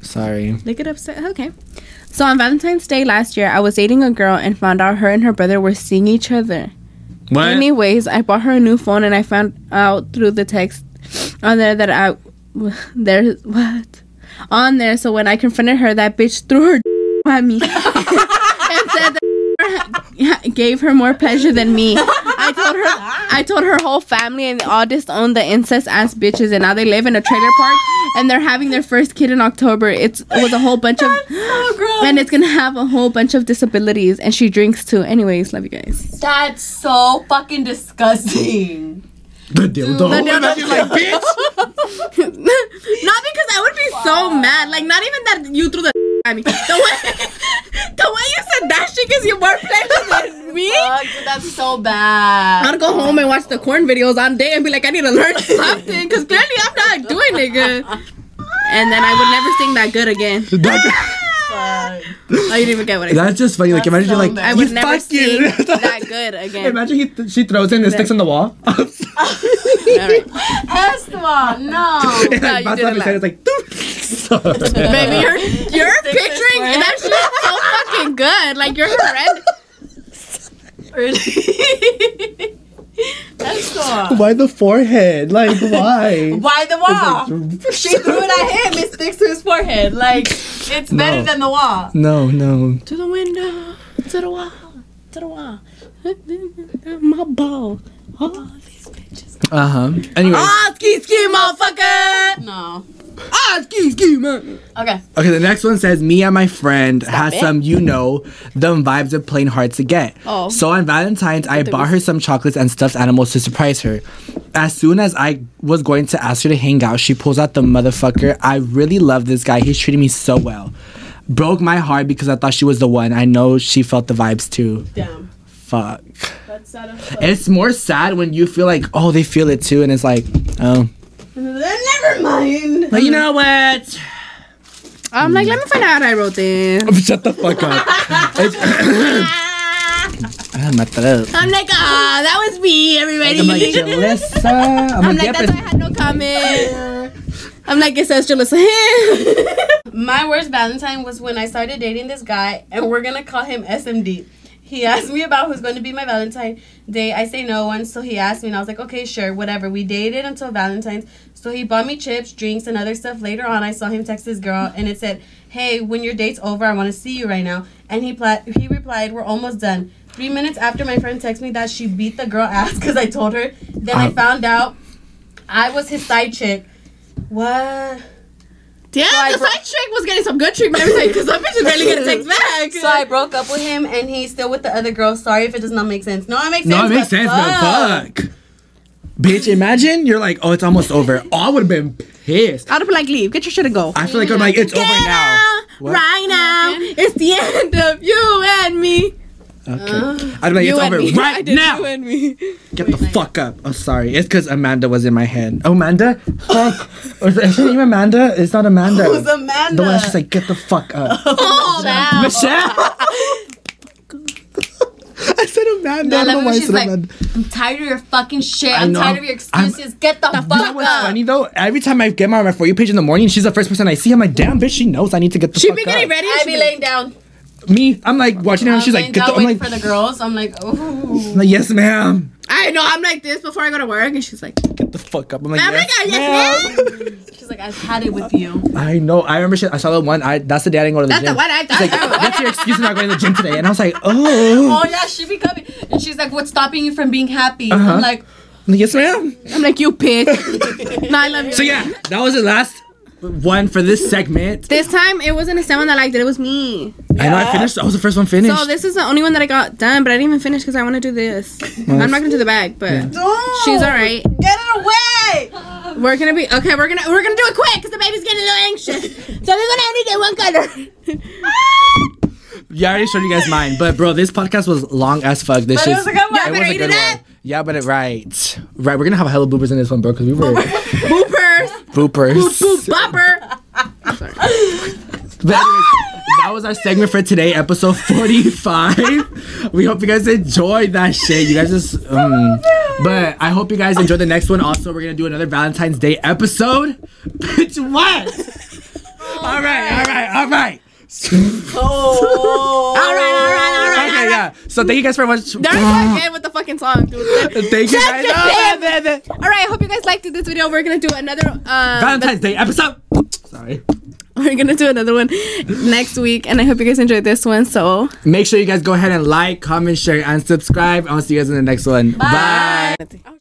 Sorry. Look it up. Okay. So on Valentine's Day last year, I was dating a girl and found out her and her brother were seeing each other. What? Anyways, I bought her a new phone and I found out through the text on there that I... There... What? On there. So when I confronted her, that bitch threw her at me. And said that gave her more pleasure than me. I told her I told her whole family and they all disowned the incest ass bitches, and now they live in a trailer park and they're having their first kid in October. It's it was a whole bunch of so and it's gonna have a whole bunch of disabilities, and she drinks too. Anyways, love you guys. That's so fucking disgusting. The dildo. The dildo. You're like, bitch. Not because I would be wow. so mad. Like, not even that you threw the at me. The way, the way you said that shit gives you more pleasure than me. Fuck, dude, that's so bad. I'd go home and watch the corn videos on day and be like, I need to learn something because clearly I'm not doing it good. And then I would never sing that good again. That, oh, you didn't even get what I said. That's just funny. Like, that's imagine so you're like, bad. I would you never sing you. that good again. Imagine he th- she throws it and it sticks on the wall. Esteban, no. It's like, no, you did it. It's like, baby, you're, you're picturing and that shit is so fucking good. Like, you're horrendous. Really? That's so. Why the forehead? Like, why? Why the wall? Like, she threw it at him. It sticks to his forehead. Like, it's no. better than the wall. No, no. To the window. To the wall. To the wall. My ball. Oh, these bitches. Uh huh. Anyway. Ah, oh, ski ski, motherfucker. No. Ah, ski ski, man. Okay. Okay, the next one says, me and my friend Stop has it. some, you know, them vibes are plain hard to get. Oh. So on Valentine's, I bought her some chocolates and stuffed animals to surprise her. As soon as I was going to ask her to hang out, she pulls out the motherfucker. I really love this guy. He's treating me so well. Broke my heart because I thought she was the one. I know she felt the vibes too. Damn. Fuck. That's sad. It's more sad when you feel like, oh, they feel it too, and it's like, oh. Never mind. But you know what? I'm like, let me find out I wrote this. Shut the fuck up. I'm like, ah, oh, that was me, everybody. I'm like, Jalissa. I'm, I'm like, that's why I had no comment. I'm like, it says Jalissa. My worst Valentine was when I started dating this guy, and we're going to call him S M D. He asked me about who's going to be my Valentine's Day. I say no one, so he asked me, and I was like, okay, sure, whatever. We dated until Valentine's. So he bought me chips, drinks, and other stuff. Later on, I saw him text this girl, and it said, hey, when your date's over, I want to see you right now. And he pla- he replied, we're almost done. Three minutes after, my friend texted me that she beat the girl ass because I told her. Then I found out I was his side chick. What? Yeah, so the bro- side chick was getting some good treatment every time because that bitch is barely gonna take back. So I broke up with him, and he's still with the other girl. Sorry if it does not make sense. No, it makes no, sense. No, it makes sense. Fuck. But fuck, bitch. Imagine you're like, oh, it's almost over. Oh, I would have been pissed. I'd have been like, leave, get your shit and go. I feel like I'm like, it's get over now. What? Right now, it's the end of you and me. Okay. Uh, I'd be like, it's over me. right now. You and me. Get Wait, the nice. fuck up. I'm oh, sorry. It's because Amanda was in my head. Oh, Amanda? Fuck. Is it even Amanda? It's not Amanda. Who's Amanda? The one she's like, get the fuck up. Oh, Michelle. Michelle. Oh. I said Amanda. No, I don't know why I said like, Amanda. I'm tired of your fucking shit. I'm tired of your excuses. I'm, get the fuck up. You know what's funny though? Every time I get my, my For You page in the morning, she's the first person I see. I'm like, damn, bitch, she knows I need to get the she fuck up. She be getting ready. I be laying down. me, I'm like watching her. And she's like, get the, I'm like, for the girls. I'm like, oh. Like, yes, ma'am. I know. I'm like this before I go to work, and she's like, get the fuck up. I'm like, oh yes, my God, yes, ma'am. ma'am. She's like, I've had it with you. I know. I remember. She, I saw the one. I that's the day I didn't go to the that's gym. That's the one I thought. Like, what's your excuse for not going to the gym today? And I was like, oh. Oh yeah, she be coming. And she's like, what's stopping you from being happy? Uh-huh. I'm like, yes, ma'am. I'm like, you bitch. No, I love you. So yeah, that was the last one for this segment. This time it wasn't a someone that liked it. It was me. Yeah. I know. I finished. I was the first one finished. So this is the only one that I got done, but I didn't even finish because I want to do this. Well, I'm not gonna do the bag, but yeah. No, she's all right. Get it away. We're gonna be okay. We're gonna we're gonna do it quick because the baby's getting a little anxious. So we're gonna only get one color. Yeah, I already showed you guys mine, but bro, this podcast was long as fuck. This but it was a good one. Yeah, it was a good one. Yeah, but it right, right. We're gonna have hella boopers in this one, bro, because we were. Boopers. Boop, boop, bopper. I'm sorry. But anyways, that was our segment for today, episode forty-five. We hope you guys enjoyed that shit. You guys just, um, but I hope you guys enjoyed the next one. Also, we're gonna do another Valentine's Day episode. Bitch, what? Oh, all right, all right, all right. Oh. All right, all right, all right. Okay, all right. Yeah. So thank you guys very much. That was again with the fucking song, dude. Thank you guys. Oh, all right, I hope you guys liked this video. We're gonna do another uh, Valentine's Day episode. Sorry. We're gonna do another one next week, and I hope you guys enjoyed this one. So make sure you guys go ahead and like, comment, share, and subscribe. I'll see you guys in the next one. Bye. Bye.